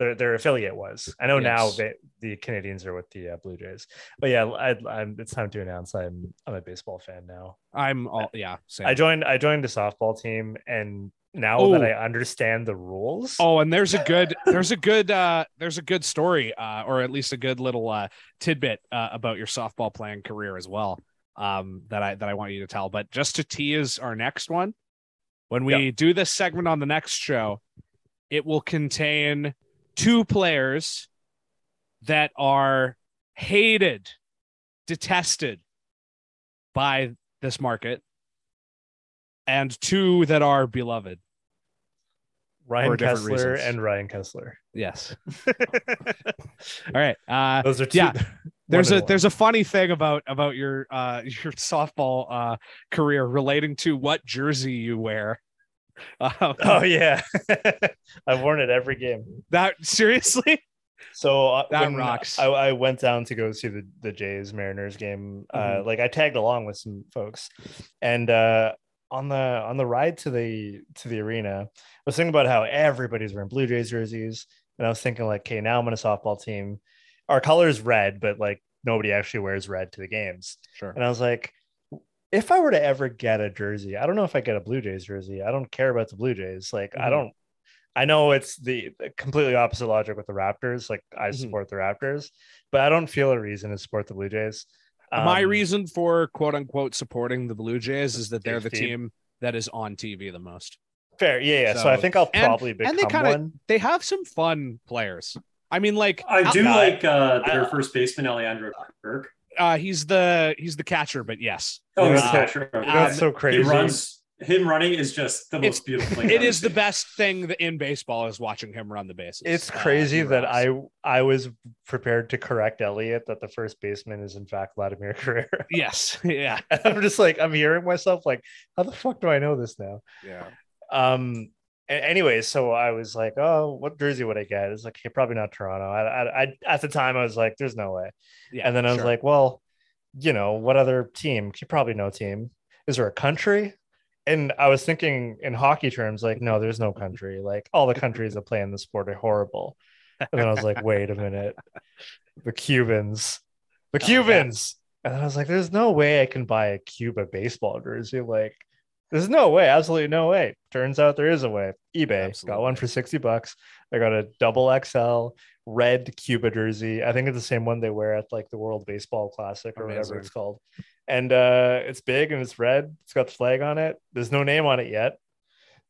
Their their affiliate was. I know yes. now they, the Canadians are with the uh, Blue Jays, but yeah, I, I'm, it's time to announce I'm I'm a baseball fan now. I'm all yeah. Same. I joined I joined a softball team, and now Ooh. That I understand the rules. Oh, and there's a good there's a good uh, there's a good story, uh, or at least a good little uh, tidbit uh, about your softball playing career as well um, that I that I want you to tell. But just to tease our next one, when we yep. do this segment on the next show, it will contain two players that are hated, detested by this market, and two that are beloved. Ryan Kessler reasons. and Ryan Kessler. Yes. All right. Uh, Those are two. Yeah. There's a there's a funny thing about about your uh, your softball uh, career relating to what jersey you wear. Um, oh yeah, I've worn it every game. That seriously? So uh, that rocks. I, I went down to go see the, the Jays Mariners game. Mm-hmm. Uh, like I tagged along with some folks, and uh, on the on the ride to the to the arena, I was thinking about how everybody's wearing Blue Jays jerseys, and I was thinking like, okay, now I'm on a softball team. Our color is red, but like nobody actually wears red to the games. Sure. And I was like, if I were to ever get a jersey, I don't know if I get a Blue Jays jersey. I don't care about the Blue Jays. Like, mm-hmm. I don't, I know it's the completely opposite logic with the Raptors. Like, I mm-hmm. support the Raptors, but I don't feel a reason to support the Blue Jays. Um, My reason for quote unquote supporting the Blue Jays is that they're the team that is on T V the most. Fair. Yeah. yeah. So, so I think I'll probably and, become and they kinda, one. They have some fun players. I mean, like, I do I, like uh, their I, first baseman, Elias Lindholm. Uh, he's the he's the catcher, but yes. Oh, he's uh, the catcher. Um, That's so crazy. He runs, him running is just the most it's, beautiful thing. It is the best thing in baseball is watching him run the bases. It's crazy uh, that I I was prepared to correct Elliot that the first baseman is in fact Vladimir Guerrero. Yes, yeah. I'm just like I'm hearing myself like, how the fuck do I know this now? Yeah. Um. Anyway, so I was like, oh, what jersey would I get? It's like, hey, probably not Toronto. I, I, I, at the time, I was like, there's no way. Yeah, and then I was sure. like, well, you know, what other team? Probably no team. Is there a country? And I was thinking in hockey terms, like, no, there's no country. Like, all the countries that play in the sport are horrible. And then I was like, wait a minute. The Cubans. The Cubans. Oh, yeah. And then I was like, there's no way I can buy a Cuba baseball jersey. Like, there's no way, absolutely no way. Turns out there is a way. eBay absolutely. Got one for sixty bucks. I got a double X L red Cuba jersey. I think it's the same one they wear at like the World Baseball Classic or Amazing. Whatever it's called. And uh, it's big and it's red. It's got the flag on it. There's no name on it yet.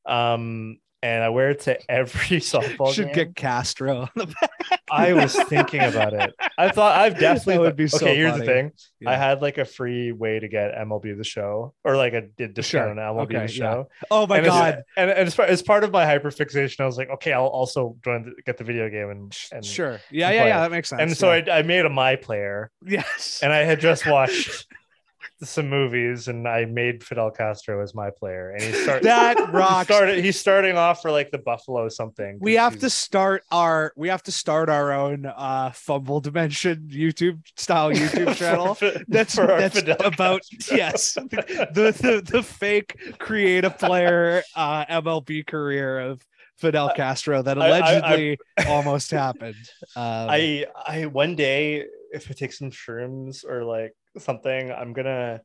Um, and I wear it to every softball Should game. Should get Castro on the back. I was thinking about it. I thought I've definitely that would be okay, so here's funny. The thing. Yeah. I had like a free way to get M L B The Show or like a discount sure. on M L B okay, The Show. Yeah. Oh my and God. As, and, and as, as part of my hyperfixation, I was like, okay, I'll also join the, get the video game and, and sure. Yeah, and yeah, yeah. It. That makes sense. And yeah. so I, I made a my player. Yes. And I had just watched some movies and I made Fidel Castro as my player. And he started that rocks. He started, he's starting off for like the Buffalo something. We have to start our we have to start our own uh Fumble Dimension YouTube style YouTube channel. for, that's for our that's about Castro. Yes. The, the the fake create a player uh M L B career of Fidel Castro that allegedly I, I, I, almost happened. Um, I, I, one day, if I take some shrooms or like something, I'm gonna,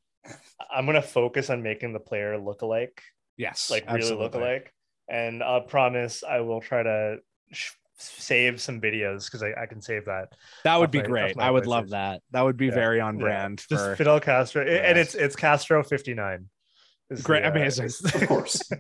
I'm gonna focus on making the player look alike. Yes, like really absolutely. Look alike. And I promise I will try to sh- save some videos because I, I can save that. That would be my, great. I would places. Love that. That would be yeah. very on yeah. brand. For, Just Fidel Castro, yes. and it's it's Castro fifty-nine. Great, the, amazing, uh, of course.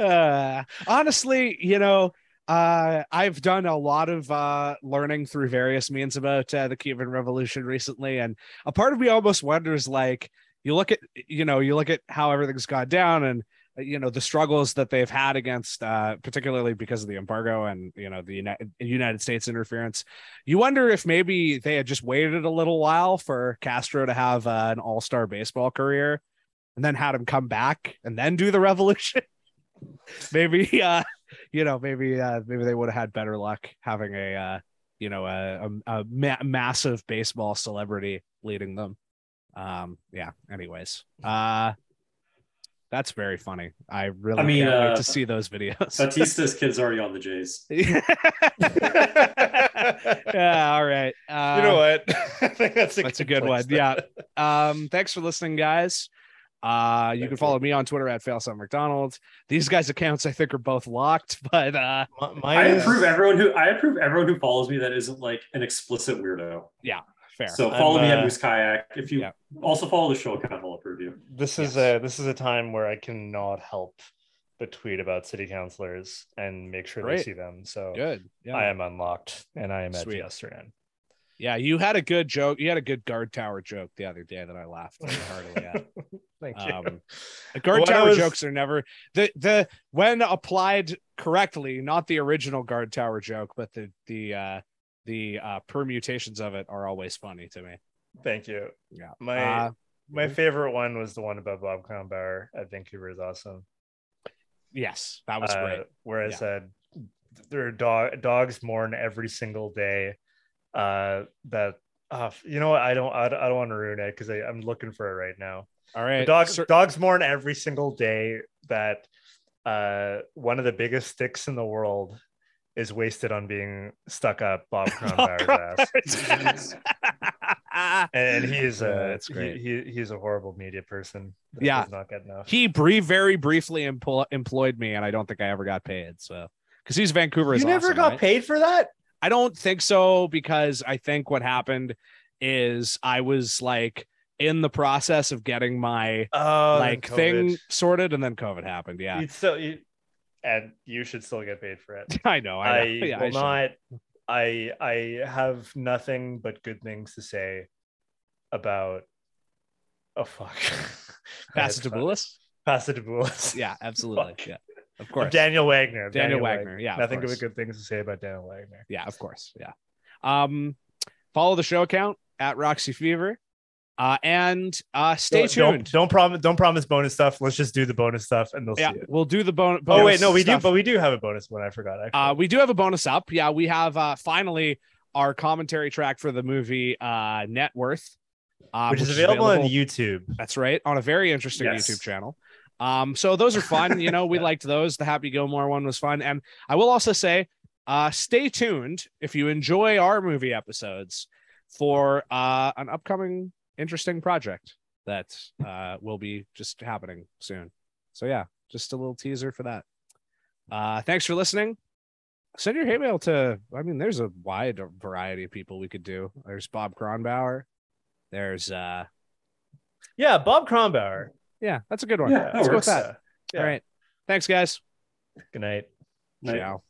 Uh, honestly, you know, uh, I've done a lot of uh, learning through various means about uh, the Cuban Revolution recently, and a part of me almost wonders, like, you look at, you know, you look at how everything's gone down, and you know the struggles that they've had against, uh, particularly because of the embargo and you know the Uni- United States interference. You wonder if maybe they had just waited a little while for Castro to have uh, an all-star baseball career, and then had him come back and then do the revolution. Maybe, uh, you know, maybe, uh, maybe they would have had better luck having a, uh, you know, a, a, a ma- massive baseball celebrity leading them. Um, yeah. Anyways, uh, that's very funny. I really I mean, can't uh, wait to see those videos. Batista's kid's already on the Jays. Yeah. All right. Uh, you know what? I think that's a that's good, a good one. Then. Yeah. Um, thanks for listening, guys. Uh, you can follow me on Twitter at failsonmcdonald. These guys' accounts, I think, are both locked, but uh, I approve everyone who I approve everyone who follows me that isn't like an explicit weirdo. Yeah, fair. So follow I'm, me uh, at Moose Kayak. If you yeah. also follow the show account, I'll approve you. This yes. is a this is a time where I cannot help but tweet about city councilors and make sure Great. They see them. So good. Yeah. I am unlocked, and I am at Yesterday. Yeah, you had a good joke. You had a good guard tower joke the other day that I laughed heartily at. Thank you. Um, guard when tower was... jokes are never the the when applied correctly, not the original guard tower joke, but the the uh, the uh, permutations of it are always funny to me. Thank you. Yeah, my uh, my favorite one was the one about Bob Krombauer at Vancouver is Awesome. Yes, that was uh, great. Where I yeah. said there are dog dogs mourn every single day. Uh, that uh, you know what? I don't, I, I don't want to ruin it because I'm looking for it right now. All right, the dogs, Sir- dogs mourn every single day that uh, one of the biggest sticks in the world is wasted on being stuck up Bob Crombauer's ass. And he is a, yeah, that's great. He, he, he's a horrible media person. That yeah, does not get enough. He brief, very briefly empl- employed me, and I don't think I ever got paid. So because he's Vancouver, you is never awesome, got right? paid for that. I don't think so, because I think what happened is I was like in the process of getting my oh, like thing sorted, and then COVID happened. Yeah, you'd still, you, and you should still get paid for it. I know. I, I know. Yeah, will I not. I I have nothing but good things to say about. Oh fuck, Pasadaboulos. Pasadaboulos. Yeah, absolutely. Fuck. Yeah. Of course. Daniel Wagner. Daniel, Daniel Wagner. Wagner. Yeah. Nothing but good things to say about Daniel Wagner. Yeah, of course. Yeah. Um, follow the show account at Roxy Fever. Uh, and uh, stay don't, tuned. Don't, don't promise don't promise bonus stuff. Let's just do the bonus stuff and they'll yeah, see it. We'll do the bon- bonus. Oh, wait, no, we stuff. do, but we do have a bonus one. I forgot. I forgot. Uh, we do have a bonus up. Yeah, we have uh, finally our commentary track for the movie uh, Net Worth. Uh, which, which is available, available on YouTube. That's right. On a very interesting yes. YouTube channel. Um, so those are fun. You know, we liked those. The Happy Gilmore one was fun. And I will also say, uh, stay tuned if you enjoy our movie episodes for uh, an upcoming interesting project that uh, will be just happening soon. So, yeah, just a little teaser for that. Uh, thanks for listening. Send your hate mail to, I mean, there's a wide variety of people we could do. There's Bob Krombauer. There's. Uh... Yeah, Bob Krombauer. Yeah, that's a good one. Yeah, Let's go with that. Uh, yeah. All right. Thanks, guys. Good night. Ciao.